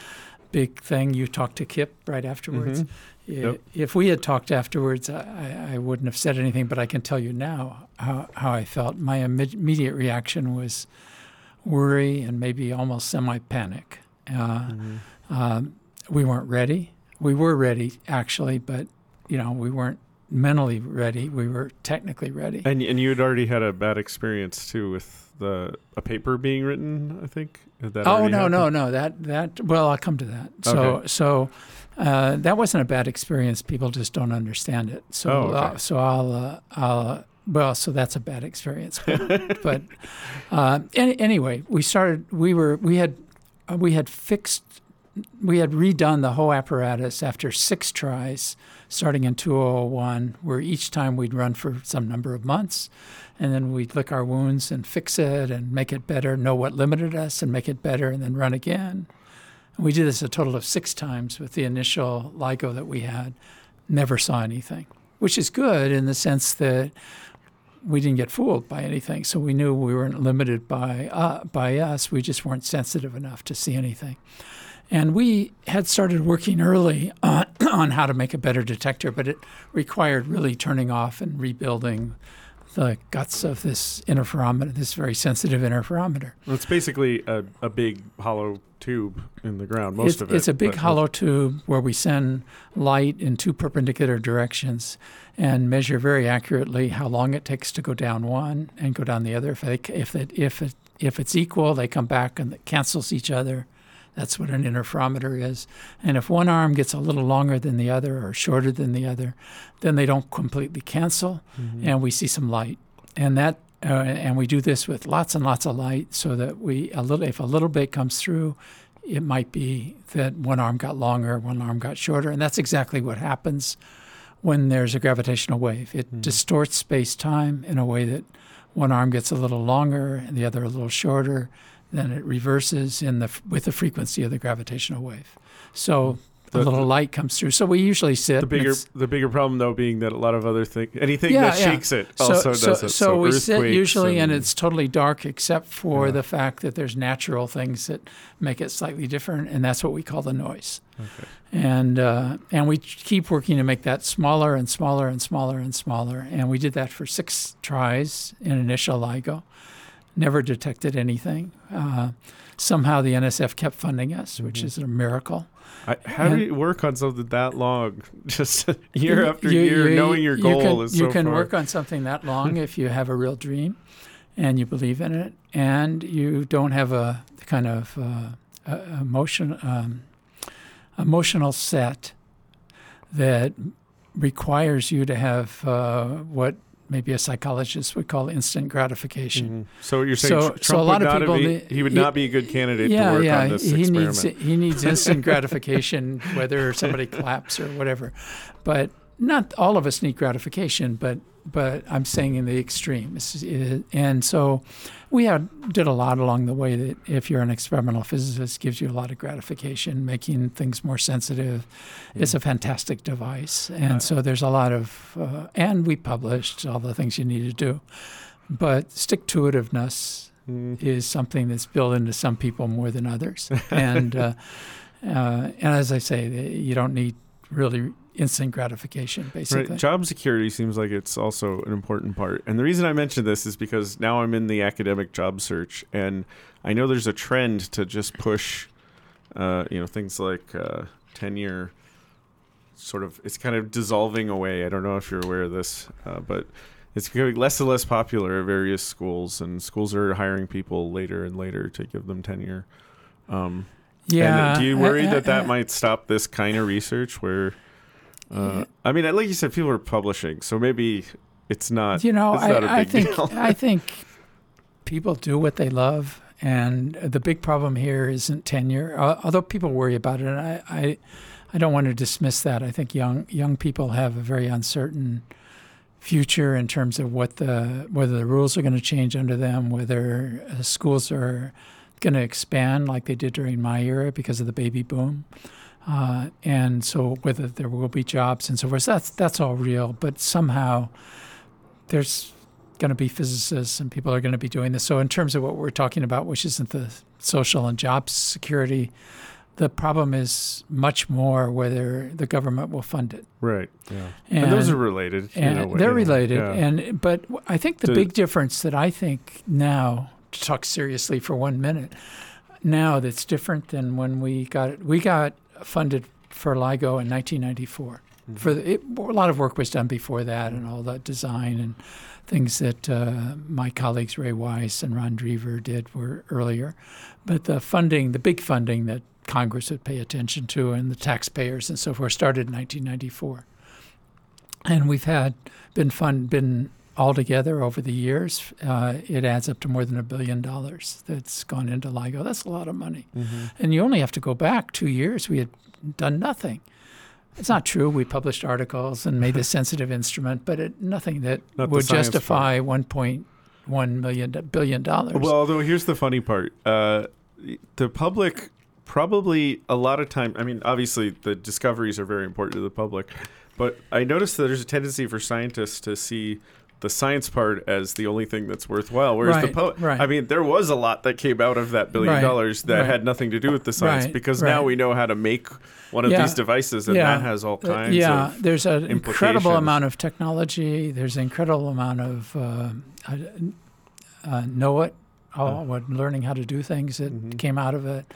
big thing. You talked to Kip right afterwards. Mm-hmm. I, yep. If we had talked afterwards, I, I wouldn't have said anything, but I can tell you now how, how I felt. My immediate reaction was worry and maybe almost semi-panic. Uh, mm-hmm. um, we weren't ready. We were ready, actually, but, you know, we weren't mentally ready. We were technically ready. And and you had already had a bad experience, too, with the a paper being written, I think? That oh, no, happened? no, no. That, that well, I'll come to that. So, okay. so uh, that wasn't a bad experience. People just don't understand it. So, oh, okay. uh, so I'll, uh, I'll uh, well, so that's a bad experience. But uh, any, anyway, we started, we were, we had, uh, we had fixed We had redone the whole apparatus after six tries, starting in two thousand one, where each time we'd run for some number of months, and then we'd lick our wounds and fix it and make it better, know what limited us and make it better, and then run again. And we did this a total of six times with the initial LIGO that we had. Never saw anything, which is good in the sense that we didn't get fooled by anything. So we knew we weren't limited by uh, by us. We just weren't sensitive enough to see anything. And we had started working early on, on how to make a better detector, but it required really turning off and rebuilding the guts of this interferometer, this very sensitive interferometer. Well, it's basically a, a big hollow tube in the ground, most it's, of it. It's a big hollow tube where we send light in two perpendicular directions and measure very accurately how long it takes to go down one and go down the other. If, they, if, it, if, it, if it's equal, they come back and it cancels each other. That's what an interferometer is. And if one arm gets a little longer than the other or shorter than the other, then they don't completely cancel, mm-hmm. and we see some light. And that, uh, and we do this with lots and lots of light so that we a little, if a little bit comes through, it might be that one arm got longer, one arm got shorter. And that's exactly what happens when there's a gravitational wave. It mm-hmm. distorts space-time in a way that one arm gets a little longer and the other a little shorter. Then it reverses in the with the frequency of the gravitational wave. So the, a little the, light comes through. So we usually sit. The bigger the bigger problem though being that a lot of other things, anything yeah, that yeah. shakes it so, also so, does it. So, so we sit usually and, and it's totally dark except for yeah. the fact that there's natural things that make it slightly different, and that's what we call the noise. Okay. And uh, and we keep working to make that smaller and smaller and smaller and smaller. And we did that for six tries in initial LIGO. Never detected anything. Uh, somehow the N S F kept funding us, which mm-hmm. is a miracle. I, how and, do you work on something that long, just year you, after you, year, you, knowing your you goal can, is so far? You can far. work on something that long if you have a real dream and you believe in it and you don't have a kind of uh, a emotion, um, emotional set that requires you to have uh, what maybe a psychologist would call instant gratification. Mm-hmm. So you're saying so, Trump so a lot would of not people, be, he would he, not be a good candidate yeah, to work yeah, on this he experiment. Needs, he needs instant gratification, whether somebody claps or whatever. But not all of us need gratification, but but I'm saying in the extreme. It, and so we had, did a lot along the way that if you're an experimental physicist, gives you a lot of gratification, making things more sensitive. Mm. It's a fantastic device. And right. so there's a lot of, uh, and we published all the things you need to do. But stick-to-itiveness mm. is something that's built into some people more than others. and uh, uh, and as I say, you don't need really instant gratification, basically. Right. Job security seems like it's also an important part. And the reason I mention this is because now I'm in the academic job search, and I know there's a trend to just push, uh, you know, things like uh, tenure sort of, it's kind of dissolving away. I don't know if you're aware of this, uh, but it's becoming less and less popular at various schools, and schools are hiring people later and later to give them tenure. Um, yeah. And do you worry uh, uh, that that uh, might stop this kind of research where... Uh, I mean, like you said, people are publishing, so maybe it's not. You know, it's not I, a big I think deal. I think people do what they love, and the big problem here isn't tenure. Uh, although people worry about it, and I, I, I don't want to dismiss that. I think young young people have a very uncertain future in terms of what the whether the rules are going to change under them, whether uh, schools are going to expand like they did during my era because of the baby boom. Uh, and so whether there will be jobs and so forth, that's that's all real. But somehow there's going to be physicists and people are going to be doing this. So in terms of what we're talking about, which isn't the social and job security, The problem is much more whether the government will fund it. Right. Yeah. And, and those are related. And you know, they're related. Yeah. And but I think the to, big difference that I think now, to talk seriously for one minute, now that's different than when we got it. We got funded for LIGO in nineteen ninety-four. Mm-hmm. For the, it, a lot of work was done before that, and all that design and things that uh, my colleagues Ray Weiss and Ron Drever did were earlier. But the funding, the big funding that Congress would pay attention to and the taxpayers and so forth started in nineteen ninety-four. And we've had been fun, been all together over the years. Uh, it adds up to more than a billion dollars that's gone into LIGO. That's a lot of money. Mm-hmm. And you only have to go back two years. We had done nothing. It's not true. We published articles and made a sensitive instrument, but it, nothing that not would justify one point one billion dollars. Well, although here's the funny part. Uh, the public... Probably a lot of time, I mean, obviously the discoveries are very important to the public, but I noticed that there's a tendency for scientists to see the science part as the only thing that's worthwhile. Whereas right, the po- right. I mean, there was a lot that came out of that billion right, dollars that right. had nothing to do with the science right, because right. now we know how to make one of yeah. these devices, and yeah. that has all kinds uh, yeah. of yeah, there's an incredible amount of technology. There's an incredible amount of uh, uh, know-it, all, what, learning how to do things that mm-hmm. came out of it.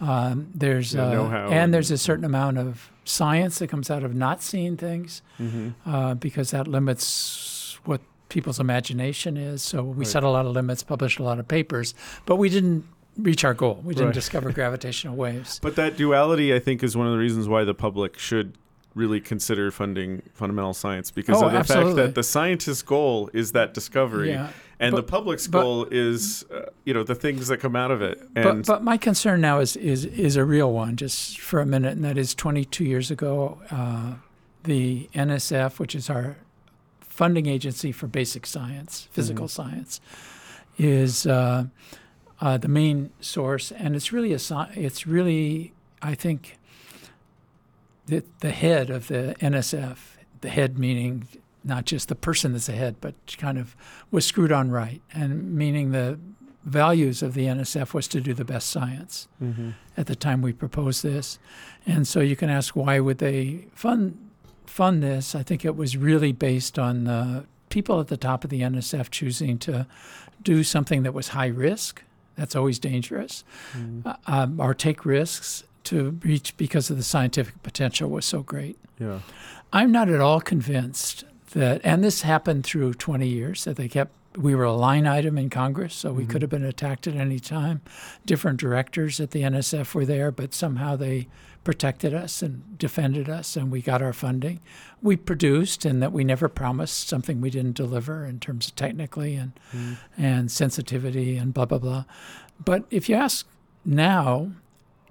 Um, there's yeah, uh, and, and there's a certain amount of science that comes out of not seeing things mm-hmm. uh, because that limits what people's imagination is. So we right. set a lot of limits, published a lot of papers, but we didn't reach our goal. We didn't right. discover gravitational waves. But that duality, I think, is one of the reasons why the public should really consider funding fundamental science, because oh, of the absolutely. fact that the scientist's goal is that discovery yeah. and but, the public's but, goal is uh, you know the things that come out of it. And but, but my concern now is, is is a real one just for a minute, and that is twenty-two years ago uh, the N S F, which is our funding agency for basic science, physical mm-hmm. science, is uh, uh, the main source, and it's really a it's really I think The, the head of the N S F, the head meaning not just the person that's the head, but kind of was screwed on right, and meaning the values of the N S F was to do the best science mm-hmm. at the time we proposed this. And so you can ask, why would they fund fund this? I think it was really based on the people at the top of the N S F choosing to do something that was high risk, that's always dangerous, mm-hmm. uh, um, or take risks to reach because of the scientific potential was so great. Yeah. I'm not at all convinced that, and this happened through twenty years, that they kept, we were a line item in Congress, so we mm-hmm. could have been attacked at any time. Different directors at the N S F were there, but somehow they protected us and defended us, and we got our funding. We produced, and that we never promised something we didn't deliver in terms of technically and mm. and sensitivity and blah, blah, blah. But if you ask now,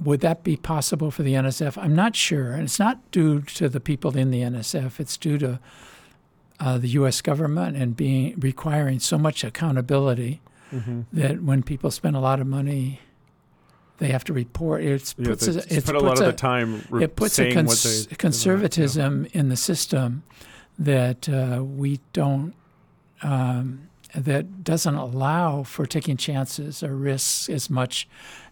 would that be possible for the N S F? I'm not sure. And it's not due to the people in the N S F. It's due to uh, the U S government and being requiring so much accountability mm-hmm. that when people spend a lot of money, they have to report. It's yeah, puts, a, it's it's put puts a lot a, of the time re- It puts a cons- they, conservatism yeah. in the system that uh, we don't um, that doesn't allow for taking chances or risks as much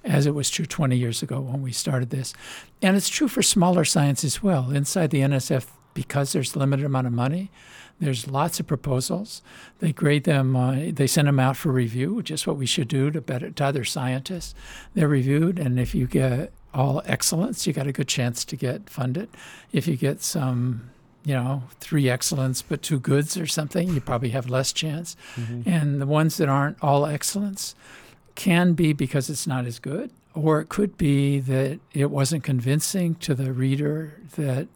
as it was true twenty years ago when we started this. And it's true for smaller science as well. Inside the N S F, because there's a limited amount of money, there's lots of proposals. They grade them, uh, they send them out for review, which is what we should do to, better, to other scientists. They're reviewed, and if you get all excellence, you got a good chance to get funded. If you get some, you know, three excellence but two goods or something, you probably have less chance. Mm-hmm. And the ones that aren't all excellence can be because it's not as good, or it could be that it wasn't convincing to the reader that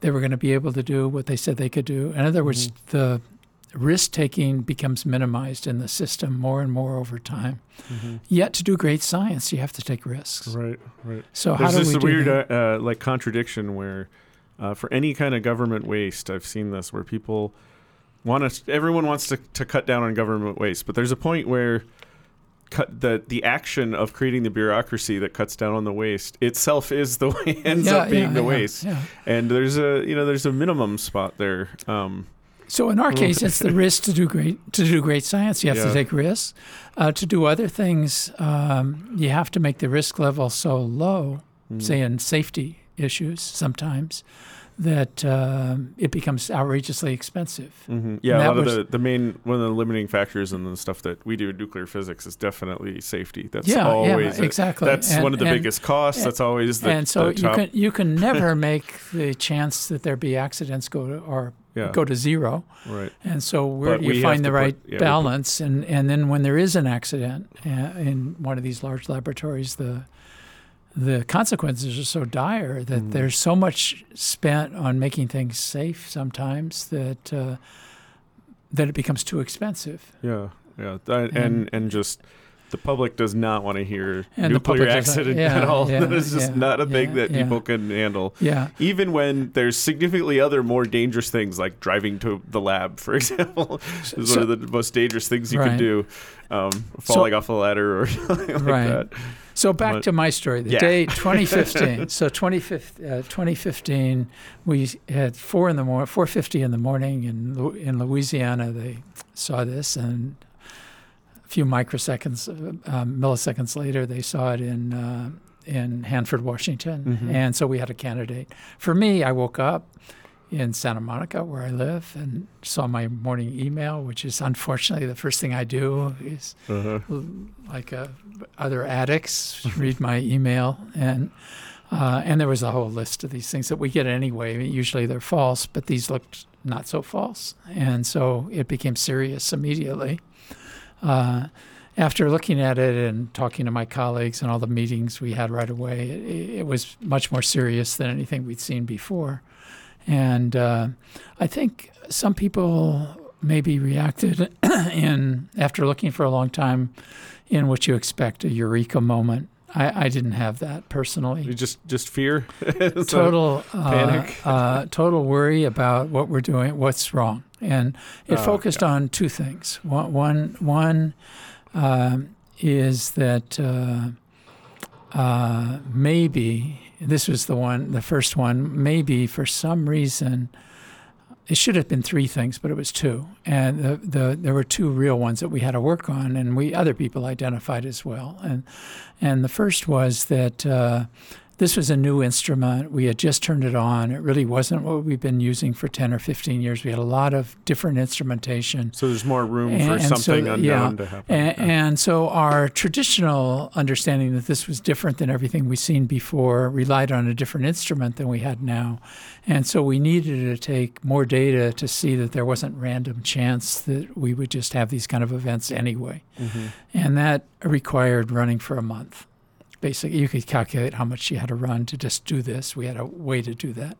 they were going to be able to do what they said they could do. In other mm-hmm. words, the risk-taking becomes minimized in the system more and more over time. Mm-hmm. Yet to do great science, you have to take risks. Right, right. So There's how do we do this weird uh, uh, like contradiction where Uh, for any kind of government waste, I've seen this where people want to. Everyone wants to, to cut down on government waste, but there's a point where cut the the action of creating the bureaucracy that cuts down on the waste itself is the way ends yeah, up being yeah, the yeah, waste. Yeah. And there's a you know there's a minimum spot there. Um, So in our case, it's the risk to do great to do great science. You have yeah. to take risks. Uh, to do other things, um, you have to make the risk level so low, mm. say in safety issues sometimes, that uh, it becomes outrageously expensive. Mm-hmm. Yeah, a lot was, of the, the main, one of the limiting factors in the stuff that we do in nuclear physics is definitely safety. That's yeah, always yeah, exactly. It. That's and, one of the and, biggest costs. And, that's always the And so the top. You can you can never make the chance that there be accidents go to, or yeah. go to zero. Right. And so where but do you find the right put, yeah, balance? Put, and, and then when there is an accident uh, in one of these large laboratories, the the consequences are so dire that mm-hmm. there's so much spent on making things safe sometimes that uh, that it becomes too expensive. Yeah, yeah, I, and, and and just the public does not want to hear nuclear accident yeah, at all. Yeah, that is just yeah, not a thing yeah, that yeah. people can handle. Yeah, even when there's significantly other more dangerous things, like driving to the lab, for example, is so, one of the most dangerous things you right. can do. Um, falling so, off a ladder or something like right. that. So back but, to my story. The yeah. day twenty fifteen. So twenty fifteen, uh, twenty fifteen, we had four in the morning, four fifty in the morning in in Louisiana. They saw this, and a few microseconds, uh, milliseconds later, they saw it in uh, in Hanford, Washington. Mm-hmm. And so we had a candidate. For me, I woke up in Santa Monica, where I live, and saw my morning email, which is unfortunately the first thing I do is uh-huh. like uh, other addicts read my email. And uh, and there was a whole list of these things that we get anyway. Usually they're false, but these looked not so false. And so it became serious immediately. Uh, after looking at it and talking to my colleagues and all the meetings we had right away, it, it was much more serious than anything we'd seen before. And uh, I think some people maybe reacted in after looking for a long time in what you expect, a eureka moment. I, I didn't have that personally. You just just fear? Total uh, panic? uh, total worry about what we're doing, what's wrong. And it oh, focused God. on two things. One, one, one um, is that uh, uh, maybe... This was the one, the first one. Maybe for some reason, it should have been three things, but it was two. And the, the there were two real ones that we had to work on, and we other people identified as well. And and the first was that uh, this was a new instrument. We had just turned it on. It really wasn't what we've been using for ten or fifteen years. We had a lot of different instrumentation. So there's more room and, for and something so, unknown yeah. to happen. And, yeah. and so our traditional understanding that this was different than everything we've seen before relied on a different instrument than we had now. And so we needed to take more data to see that there wasn't random chance that we would just have these kind of events anyway. Mm-hmm. And that required running for a month. Basically, you could calculate how much you had to run to just do this. We had a way to do that.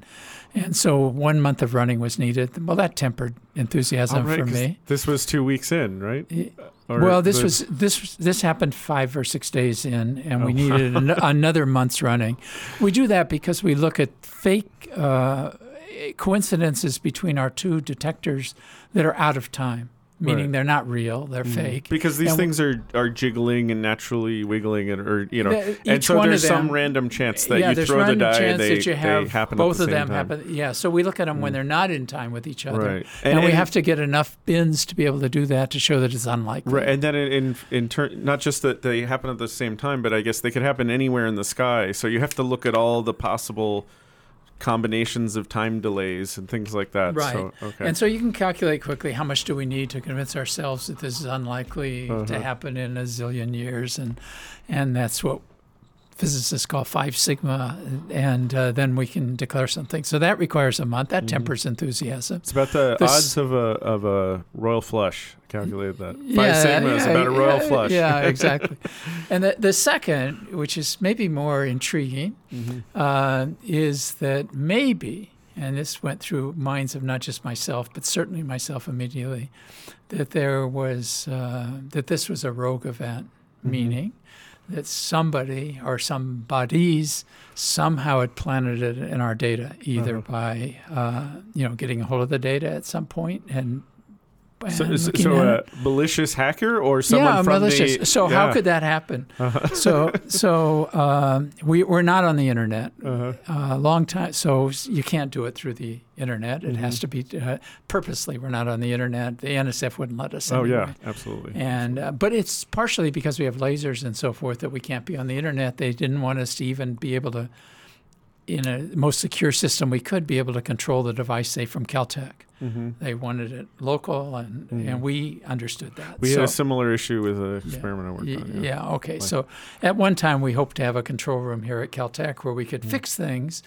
And so one month of running was needed. Well, that tempered enthusiasm right, for me. This was two weeks in, right? Or well, this the... was this this happened five or six days in, and oh. we needed an, another month's running. We do that because we look at fake uh, coincidences between our two detectors that are out of time. Meaning right. they're not real, they're mm-hmm. fake. Because these and things are, are jiggling and naturally wiggling, and or you know, the, and so there's them, some random chance that yeah, you throw the die and they, they happen. Both at the of same them time. happen. Yeah, so we look at them mm. when they're not in time with each other, right. and, and, and we have to get enough bins to be able to do that to show that it's unlikely. Right, and then in in, in turn, not just that they happen at the same time, but I guess they could happen anywhere in the sky. So you have to look at all the possible combinations of time delays and things like that. Right. So, okay. And so you can calculate quickly how much do we need to convince ourselves that this is unlikely uh-huh. to happen in a zillion years. And and that's what physicists call five sigma. And uh, then we can declare something. So that requires a month. That mm-hmm. tempers enthusiasm. It's about the this, odds of a of a royal flush. Calculate that. Five yeah, sigma yeah, is about a royal yeah, flush. Yeah, exactly. And the, the second, which is maybe more intriguing, mm-hmm. uh, is that maybe, and this went through minds of not just myself, but certainly myself immediately, that there was, uh, that this was a rogue event, mm-hmm. meaning that somebody or somebodies somehow had planted it in our data, either uh-huh. by, uh, you know, getting a hold of the data at some point and So, so a malicious hacker or someone yeah, from malicious. the... So yeah, malicious. So how could that happen? Uh-huh. So so um, we, we're not on the internet. Uh-huh. Uh, long time. So you can't do it through the internet. It mm-hmm. has to be uh, purposely. We're not on the internet. The N S F wouldn't let us. Anyway. Oh, yeah, absolutely. And uh, but it's partially because we have lasers and so forth that we can't be on the internet. They didn't want us to even be able to, in a most secure system we could, be able to control the device, say, from Caltech. Mm-hmm. They wanted it local, and, mm-hmm. and we understood that. We so, had a similar issue with an experiment yeah, I worked yeah, on. Yeah, yeah okay. Like, so at one time, we hoped to have a control room here at Caltech where we could mm-hmm. fix things,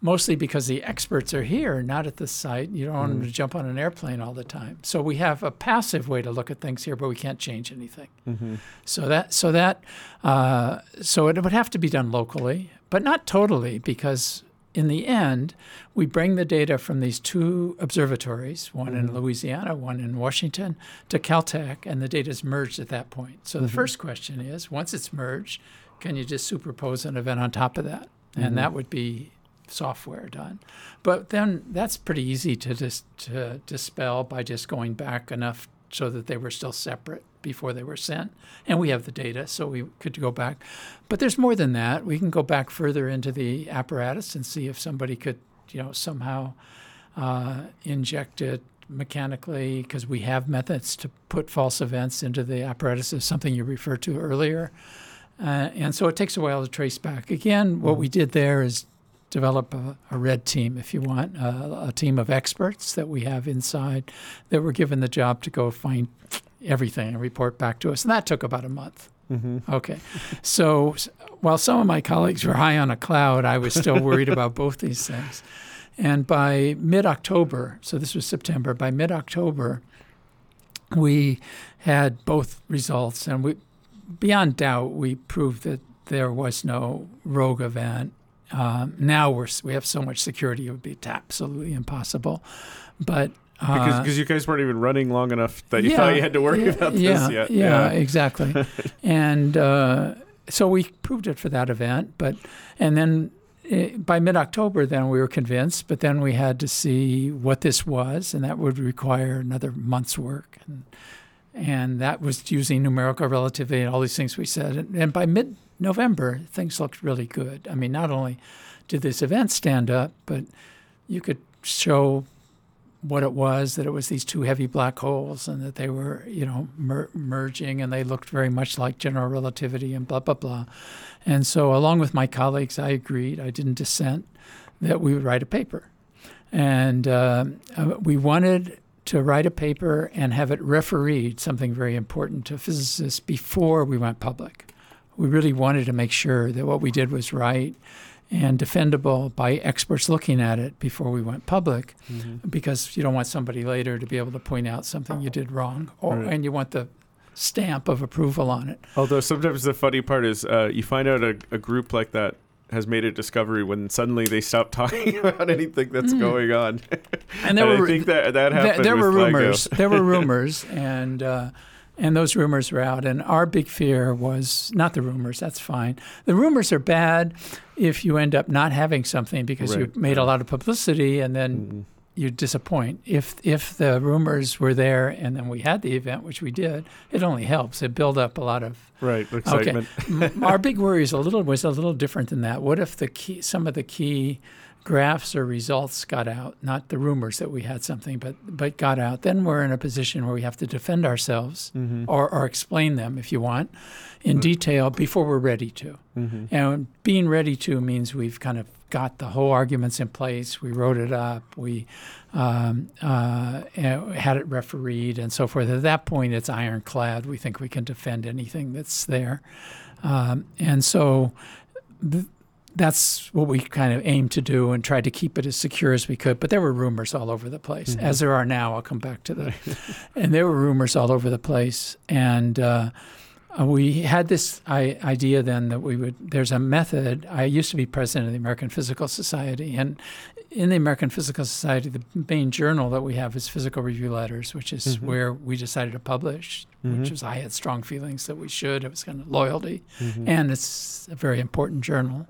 mostly because the experts are here, not at the site. You don't want mm-hmm. them to jump on an airplane all the time. So we have a passive way to look at things here, but we can't change anything. Mm-hmm. So that, so that, uh, so it would have to be done locally. But not totally, because in the end, we bring the data from these two observatories, one mm-hmm. in Louisiana, one in Washington, to Caltech, and the data is merged at that point. So mm-hmm. the first question is, once it's merged, can you just superpose an event on top of that? And mm-hmm. that would be software done. But then that's pretty easy to, dis- to dispel by just going back enough so that they were still separate before they were sent. And we have the data, so we could go back. But there's more than that. We can go back further into the apparatus and see if somebody could, you know, somehow uh, inject it mechanically, because we have methods to put false events into the apparatus, is something you referred to earlier. Uh, and so it takes a while to trace back. Again, what we did there is develop a, a red team, if you want, uh, a team of experts that we have inside that were given the job to go find everything and report back to us. And that took about a month. Mm-hmm. Okay. So while some of my colleagues were high on a cloud, I was still worried about both these things. And by mid-October, so this was September, by mid-October, we had both results. And we, beyond doubt, we proved that there was no rogue event. Um, now we're, we have so much security, it would be absolutely impossible. But uh, because cause you guys weren't even running long enough that you yeah, thought you had to worry yeah, about this yeah, yet. Yeah, yeah. exactly. And uh, so we proved it for that event. But and then it, by mid-October, then we were convinced. But then we had to see what this was, and that would require another month's work. And, and that was using numerical relativity and all these things we said. And, and by mid November, things looked really good. I mean, not only did this event stand up, but you could show what it was, that it was these two heavy black holes and that they were, you know, mer- merging and they looked very much like general relativity and blah, blah, blah. And so along with my colleagues, I agreed, I didn't dissent, that we would write a paper. And uh, we wanted to write a paper and have it refereed, something very important to physicists, before we went public. We really wanted to make sure that what we did was right and defendable by experts looking at it before we went public, mm-hmm. because you don't want somebody later to be able to point out something you did wrong, or, right. and you want the stamp of approval on it. Although sometimes the funny part is uh, you find out a, a group like that has made a discovery when suddenly they stop talking about anything that's mm. going on. And, there and were, I think that, that happened There, there were rumors. there were rumors, and... Uh, And those rumors were out. And our big fear was not the rumors. That's fine. The rumors are bad if you end up not having something because right. you made a lot of publicity and then mm-hmm. you disappoint. If if the rumors were there and then we had the event, which we did, it only helps. It built up a lot of right excitement. Okay. Our big worry is a little was a little different than that. What if the key, some of the key graphs or results got out, not the rumors that we had something, but but got out, then we're in a position where we have to defend ourselves mm-hmm. or, or explain them, if you want, in detail before we're ready to. Mm-hmm. And being ready to means we've kind of got the whole arguments in place, we wrote it up, we um, uh, had it refereed and so forth. At that point, it's ironclad. We think we can defend anything that's there. Um, and so... Th- That's what we kind of aimed to do and tried to keep it as secure as we could. But there were rumors all over the place, mm-hmm. as there are now. I'll come back to that. And there were rumors all over the place. And uh, we had this I- idea then that we would – there's a method. I used to be president of the American Physical Society. And in the American Physical Society, the main journal that we have is Physical Review Letters, which is mm-hmm. where we decided to publish, mm-hmm. which is I had strong feelings that we should. It was kind of loyalty. Mm-hmm. And it's a very important journal.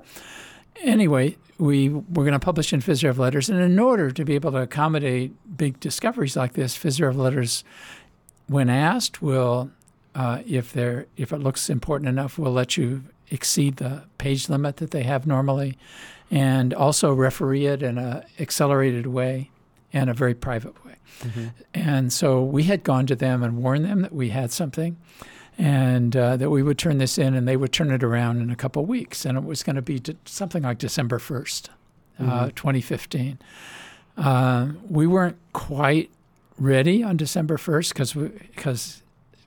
Anyway, we were going to publish in Physical Review Letters, and in order to be able to accommodate big discoveries like this, Physical Review Letters when asked, will uh, if they're if it looks important enough, will let you exceed the page limit that they have normally, and also referee it in an accelerated way and a very private way. Mm-hmm. And so we had gone to them and warned them that we had something, and uh, that we would turn this in, and they would turn it around in a couple of weeks, and it was going to be de- something like December first, mm-hmm. uh, twenty fifteen. Uh, we weren't quite ready on December first because because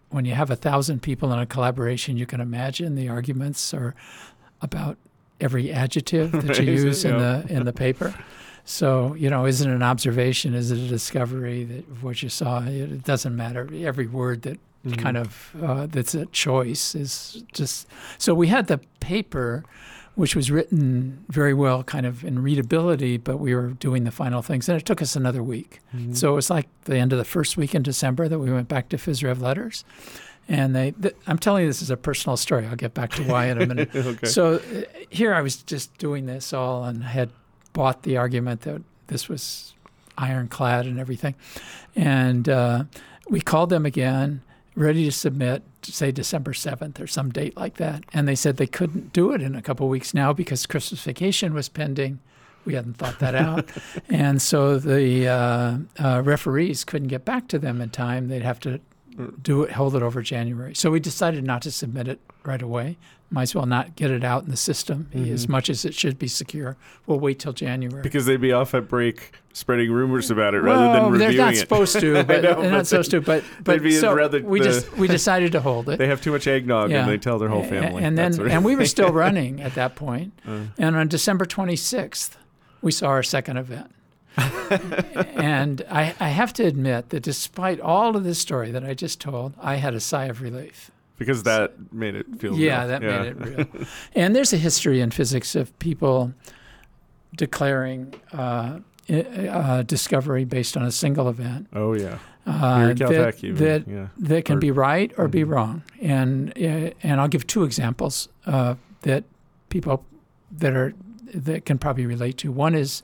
when you have a thousand people in a collaboration, you can imagine the arguments are about every adjective that you use in the in the paper. So, you know, is it an observation? Is it a discovery that of what you saw? It doesn't matter. Every word that mm-hmm. kind of uh, that's a choice is just. So we had the paper, which was written very well, kind of in readability, but we were doing the final things, and it took us another week. Mm-hmm. So it was like the end of the first week in December that we went back to Phys Rev Letters, and they. Th- I'm telling you, this is a personal story. I'll get back to why in a minute. Okay. So uh, here I was just doing this all, and had bought the argument that this was ironclad and everything, and uh, we called them again, ready to submit, say December seventh or some date like that. And they said they couldn't do it in a couple of weeks now because Christmas vacation was pending. We hadn't thought that out. And so the uh, uh, referees couldn't get back to them in time. They'd have to do it, hold it over January. So we decided not to submit it right away. Might as well not get it out in the system mm-hmm. as much as it should be secure. We'll wait till January. Because they'd be off at break spreading rumors about it well, rather than reviewing it. They're not supposed to. But know, they're but not supposed to. But, but so rather, we, the, just, we decided to hold it. They have too much eggnog yeah. and they tell their whole family. And, and, then, and we were still running at that point. Uh. And on December twenty-sixth, we saw our second event. And I, I have to admit that despite all of this story that I just told, I had a sigh of relief. Because that so, made it feel yeah, real. That yeah, that made it real. And there's a history in physics of people declaring uh, uh, discovery based on a single event. Oh, yeah. Uh, Here at Caltech, that, even. That, yeah. that can or, be right or mm-hmm. be wrong. And, uh, and I'll give two examples uh, that people that are that can probably relate to. One is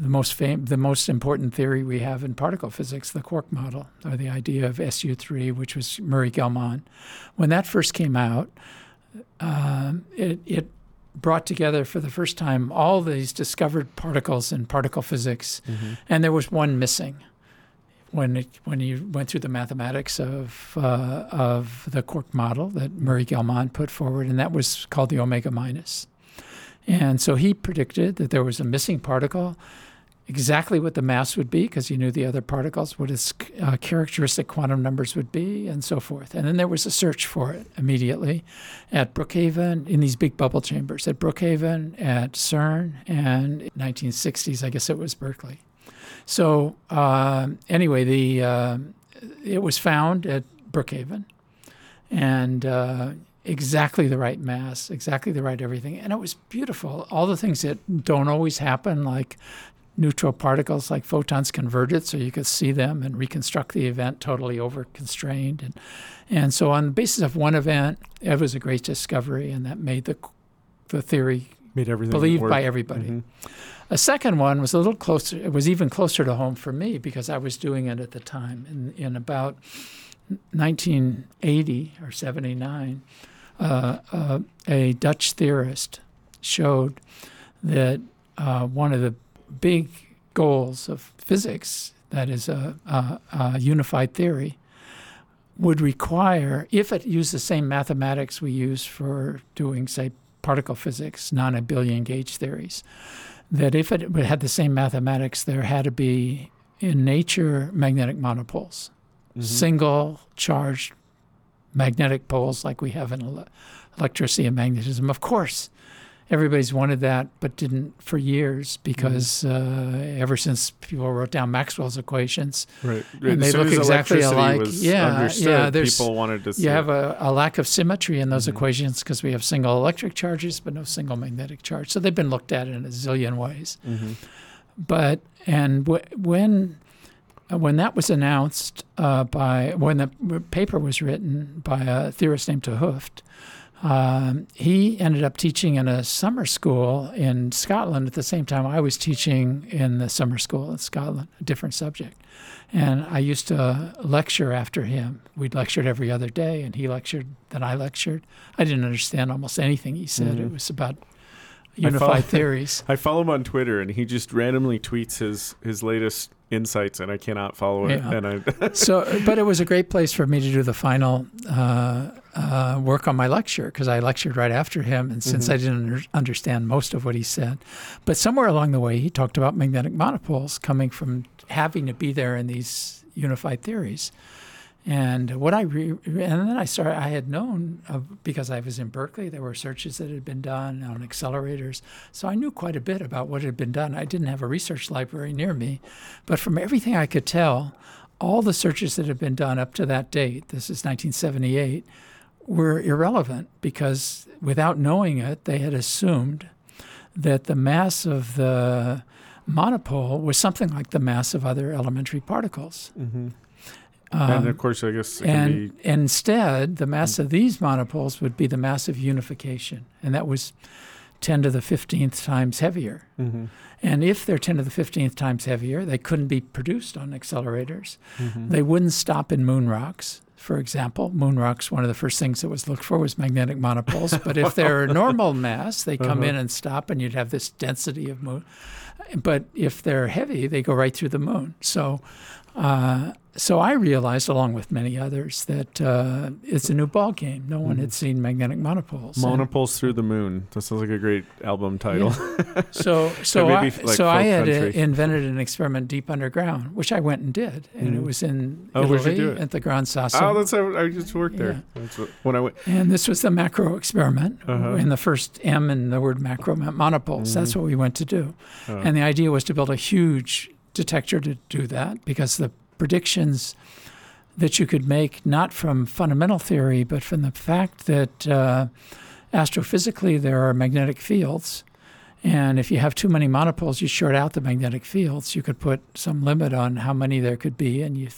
The most fam- the most important theory we have in particle physics, the quark model, or the idea of S U three, which was Murray-Gell-Mann. When that first came out, um, it, it brought together for the first time all these discovered particles in particle physics, mm-hmm. and there was one missing. When it, when you went through the mathematics of uh, of the quark model that Murray-Gell-Mann put forward, and that was called the omega minus. And so he predicted that there was a missing particle, exactly what the mass would be, because he knew the other particles, what its uh, characteristic quantum numbers would be, and so forth. And then there was a search for it immediately at Brookhaven, in these big bubble chambers, at Brookhaven, at CERN, and in the nineteen sixties, I guess it was Berkeley. So um, anyway, the uh, it was found at Brookhaven, and uh exactly the right mass, exactly the right everything. And it was beautiful. All the things that don't always happen, like neutral particles, like photons converted, so you could see them and reconstruct the event totally over-constrained. And, and so on the basis of one event, it was a great discovery, and that made the, the theory made everything believed work by everybody. Mm-hmm. A second one was a little closer. It was even closer to home for me because I was doing it at the time. In, in about nineteen eighty or seventy-nine, Uh, uh, a Dutch theorist showed that uh, one of the big goals of physics, that is a, a, a unified theory, would require, if it used the same mathematics we use for doing, say, particle physics, non-abelian gauge theories, that if it had the same mathematics, there had to be, in nature, magnetic monopoles, mm-hmm. single charged magnetic poles like we have in ele- electricity and magnetism. Of course, everybody's wanted that, but didn't for years because mm-hmm. uh, ever since people wrote down Maxwell's equations, right. and they so look exactly alike. Yeah, yeah. People wanted to see you have a, a lack of symmetry in those mm-hmm. equations because we have single electric charges but no single magnetic charge. So they've been looked at in a zillion ways. Mm-hmm. But and w- when. When that was announced uh, by, when the paper was written by a theorist named t'Hooft, Um, he ended up teaching in a summer school in Scotland at the same time I was teaching in the summer school in Scotland, a different subject. And I used to lecture after him. We'd lectured every other day, and he lectured, then I lectured. I didn't understand almost anything he said. Mm-hmm. It was about unified I follow, theories. I follow him on Twitter, and he just randomly tweets his, his latest insights, and I cannot follow it. Yeah. And I so, but it was a great place for me to do the final uh, uh, work on my lecture, because I lectured right after him, and since mm-hmm. I didn't under- understand most of what he said. But somewhere along the way, he talked about magnetic monopoles coming from having to be there in these unified theories. And what I re- and then I started. I had known of, because I was in Berkeley. There were searches that had been done on accelerators, so I knew quite a bit about what had been done. I didn't have a research library near me, but from everything I could tell, all the searches that had been done up to that date, this is nineteen seventy-eight, were irrelevant, because without knowing it, they had assumed that the mass of the monopole was something like the mass of other elementary particles. Mm-hmm. Um, and, of course, I guess it can be... Instead, the mass of these monopoles would be the mass of unification, and that was ten to the fifteenth times heavier. Mm-hmm. And if they're ten to the fifteenth times heavier, they couldn't be produced on accelerators. Mm-hmm. They wouldn't stop in moon rocks. For example, moon rocks, one of the first things that was looked for was magnetic monopoles. But if they're normal mass, they come uh-huh. in and stop, and you'd have this density of moon. But if they're heavy, they go right through the moon. So... Uh, so I realized, along with many others, that uh, it's a new ball game. No one mm-hmm. had seen magnetic monopoles. Monopoles and, through the moon. That sounds like a great album title. Yeah. So, so I, like so I had a, invented an experiment deep underground, which I went and did, and mm-hmm. it was in oh, Italy at the Grand Sasso. Oh, that's how I just worked there. Yeah. That's what, when I went. And this was the MACRO experiment, uh-huh. and the first M in the word MACRO meant monopoles. Mm-hmm. That's what we went to do, uh-huh. and the idea was to build a huge detector to do that, because the predictions that you could make, not from fundamental theory, but from the fact that uh, astrophysically there are magnetic fields, and if you have too many monopoles, you short out the magnetic fields. You could put some limit on how many there could be, and you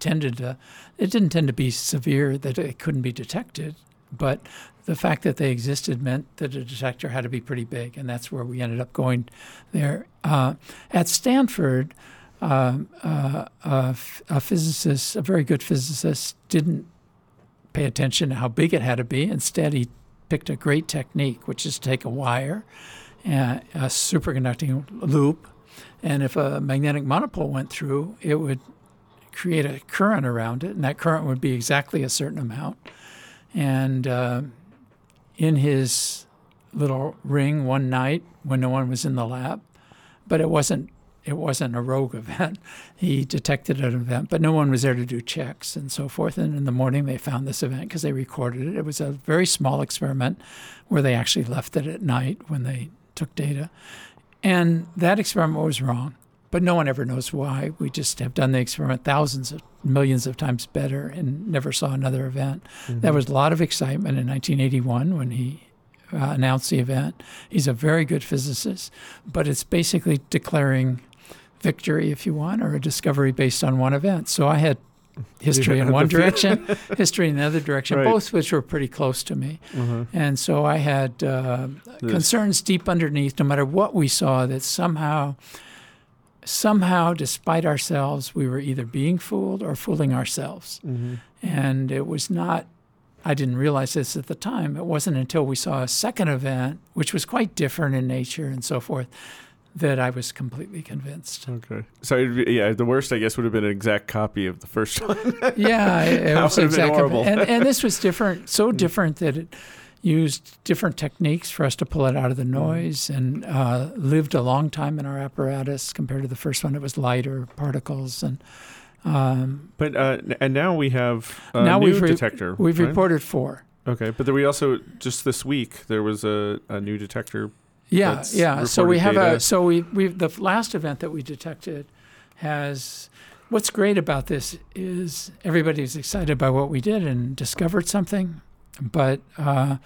tended to, it didn't tend to be severe that it couldn't be detected, but the fact that they existed meant that a detector had to be pretty big, and that's where we ended up going there. Uh, at Stanford, uh, uh, a, a physicist, a very good physicist, didn't pay attention to how big it had to be. Instead, he picked a great technique, which is to take a wire, uh, a superconducting loop, and if a magnetic monopole went through, it would create a current around it, and that current would be exactly a certain amount. And uh, in his little ring one night when no one was in the lab, but it wasn't it wasn't a rogue event. He detected an event, but no one was there to do checks and so forth. And in the morning, they found this event because they recorded it. It was a very small experiment where they actually left it at night when they took data. And that experiment was wrong, but no one ever knows why. We just have done the experiment thousands of millions of times better and never saw another event. Mm-hmm. There was a lot of excitement in nineteen eighty-one when he uh, announced the event. He's a very good physicist, but it's basically declaring victory, if you want, or a discovery based on one event. So I had history in one direction, history in the other direction, right. both which were pretty close to me. Uh-huh. And so I had uh, concerns deep underneath, no matter what we saw, that somehow... Somehow, despite ourselves, we were either being fooled or fooling ourselves. Mm-hmm. And it was not, I didn't realize this at the time, it wasn't until we saw a second event, which was quite different in nature and so forth, that I was completely convinced. Okay. So, yeah, the worst, I guess, would have been an exact copy of the first one. Yeah, it was exactly horrible. And, and this was different, so different that it used different techniques for us to pull it out of the noise, and uh, lived a long time in our apparatus compared to the first one. It was lighter particles, and um, but uh, and now we have a now new we've re- detector. We've right? reported four. Okay, but then we also just this week there was a, a new detector. Yeah, yeah. So we have data. a so we we the last event that we detected has. What's great about this is everybody's excited by what we did and discovered something. But uh,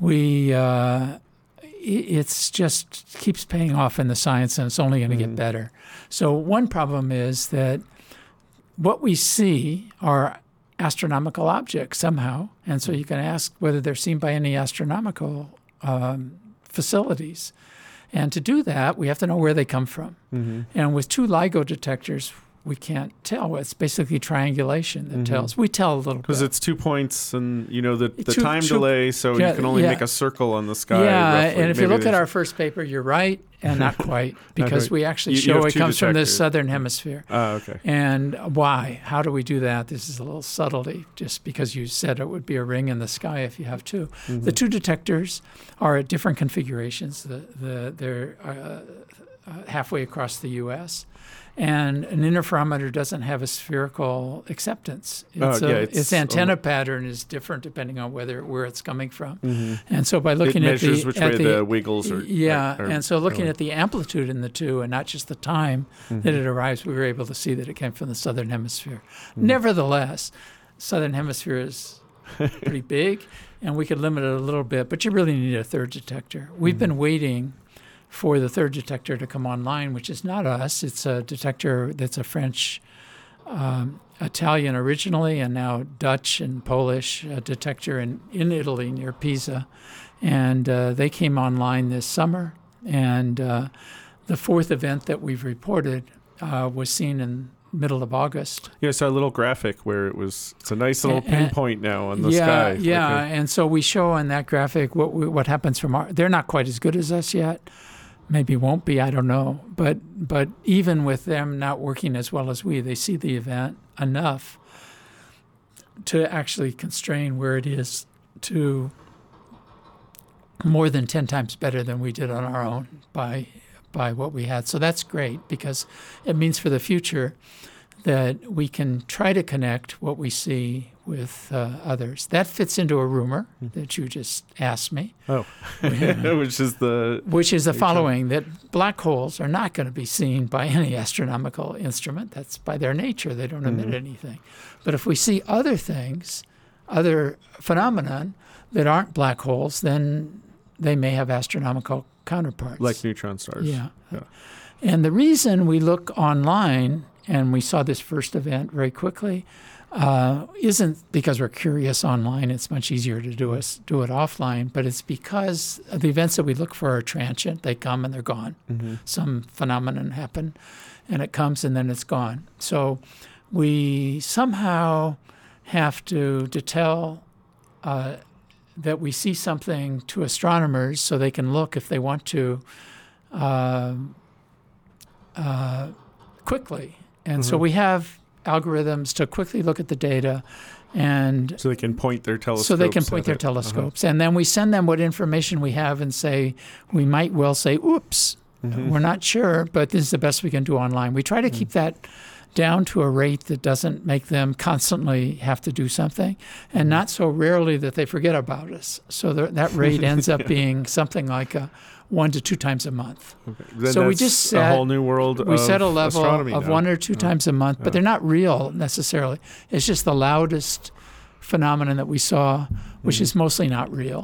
we, uh, it's just keeps paying off in the science, and it's only going to mm-hmm. get better. So one problem is that what we see are astronomical objects somehow. And so you can ask whether they're seen by any astronomical um, facilities. And to do that, we have to know where they come from. Mm-hmm. And with two LIGO detectors, we can't tell. It's basically triangulation that mm-hmm. tells. We tell a little bit. Because it's two points and, you know, the, the two, time two, delay, so yeah, you can only yeah. make a circle on the sky. Yeah, roughly. And if Maybe you look at our first paper, you're right and not quite, because not we actually you, show you it comes detectors. From the southern hemisphere. Oh, okay. And why? How do we do that? This is a little subtlety, just because you said it would be a ring in the sky if you have two. Mm-hmm. The two detectors are at different configurations. The, the, they're uh, halfway across the U S, and an interferometer doesn't have a spherical acceptance. It's oh, yeah, a, it's, its antenna um, pattern is different depending on whether where it's coming from. Mm-hmm. And so by looking it at measures the which at way the, the wiggles are. Yeah, are, are, and so looking at the amplitude in the two and not just the time mm-hmm. that it arrives, we were able to see that it came from the southern hemisphere. Mm-hmm. Nevertheless, southern hemisphere is pretty big, and we could limit it a little bit, but you really need a third detector. We've mm-hmm. been waiting for the third detector to come online, which is not us. It's a detector that's a French, um, Italian originally, and now Dutch and Polish uh, detector in, in Italy near Pisa. And uh, they came online this summer. And uh, the fourth event that we've reported uh, was seen in middle of August. Yeah, I saw a little graphic where it was, it's a nice little and, pinpoint now on the yeah, sky. Yeah, like a, and so we show on that graphic what what happens from our, they're not quite as good as us yet. Maybe won't be, I don't know. But but even with them not working as well as we, they see the event enough to actually constrain where it is to more than ten times better than we did on our own by by what we had. So that's great, because it means for the future that we can try to connect what we see with uh, others. That fits into a rumor that you just asked me. Oh, which is the... Which is the following, that black holes are not going to be seen by any astronomical instrument. That's by their nature. They don't emit mm-hmm. anything. But if we see other things, other phenomenon that aren't black holes, then they may have astronomical counterparts. Like neutron stars. Yeah. yeah. And the reason we look online, and we saw this first event very quickly, Uh, isn't because we're curious online. It's much easier to do us do it offline, but it's because the events that we look for are transient. They come and they're gone. Mm-hmm. Some phenomenon happen, and it comes and then it's gone. So we somehow have to tell uh, that we see something to astronomers so they can look if they want to uh, uh, quickly. And mm-hmm. so we have algorithms to quickly look at the data, and so they can point their telescopes. So they can point their it. telescopes, uh-huh. and then we send them what information we have, and say we might well say, "Oops, mm-hmm. we're not sure, but this is the best we can do online." We try to mm-hmm. keep that down to a rate that doesn't make them constantly have to do something, and not so rarely that they forget about us. So that, that rate ends up yeah. being something like a one to two times a month. Okay. Then so we just set a whole new world. We set a level of now. one or two oh. times a month, but oh. they're not real necessarily. It's just the loudest phenomenon that we saw, which mm-hmm. is mostly not real,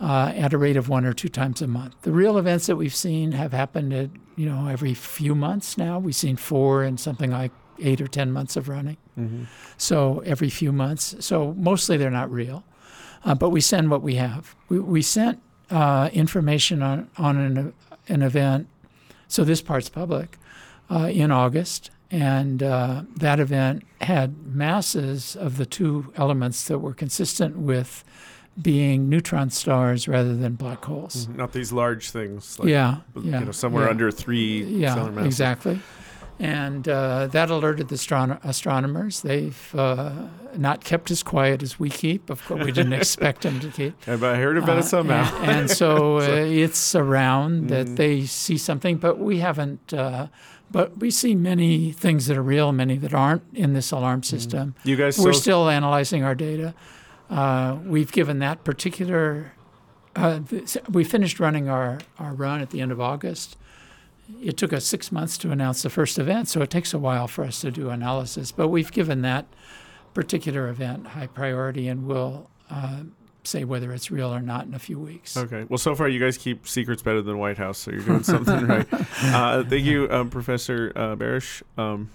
uh, at a rate of one or two times a month. The real events that we've seen have happened at, you know, every few months now. We've seen four and something like eight or ten months of running. Mm-hmm. So every few months. So mostly they're not real, uh, but we send what we have. We, we sent Uh, information on, on an, an event, so this part's public, uh, in August, and uh, that event had masses of the two elements that were consistent with being neutron stars rather than black holes. Mm-hmm. Not these large things. Like, yeah, yeah. You know, somewhere yeah. under three yeah, solar masses. Exactly. And uh, that alerted the astrono- astronomers. They've uh, not kept as quiet as we keep. Of course, we didn't expect them to keep. But I heard about uh, it somehow. And, and so uh, it's around that mm. they see something, but we haven't. Uh, but we see many things that are real, many that aren't in this alarm system. Mm. You guys, we're still, still analyzing our data. Uh, we've given that particular. Uh, th- we finished running our, our run at the end of August. It took us six months to announce the first event, so it takes a while for us to do analysis. But we've given that particular event high priority, and we'll uh, say whether it's real or not in a few weeks. Okay. Well, so far you guys keep secrets better than White House, so you're doing something right. Uh, thank you, um, Professor uh, Barish. Um,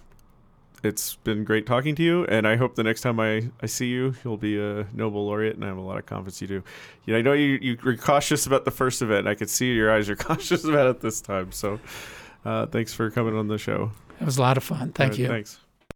it's been great talking to you, and I hope the next time I, I see you, you'll be a Nobel laureate, and I have a lot of confidence you do. You know, I know you, you were cautious about the first event. I could see your eyes are cautious about it this time. So uh, thanks for coming on the show. It was a lot of fun. Thank All right, you. Thanks.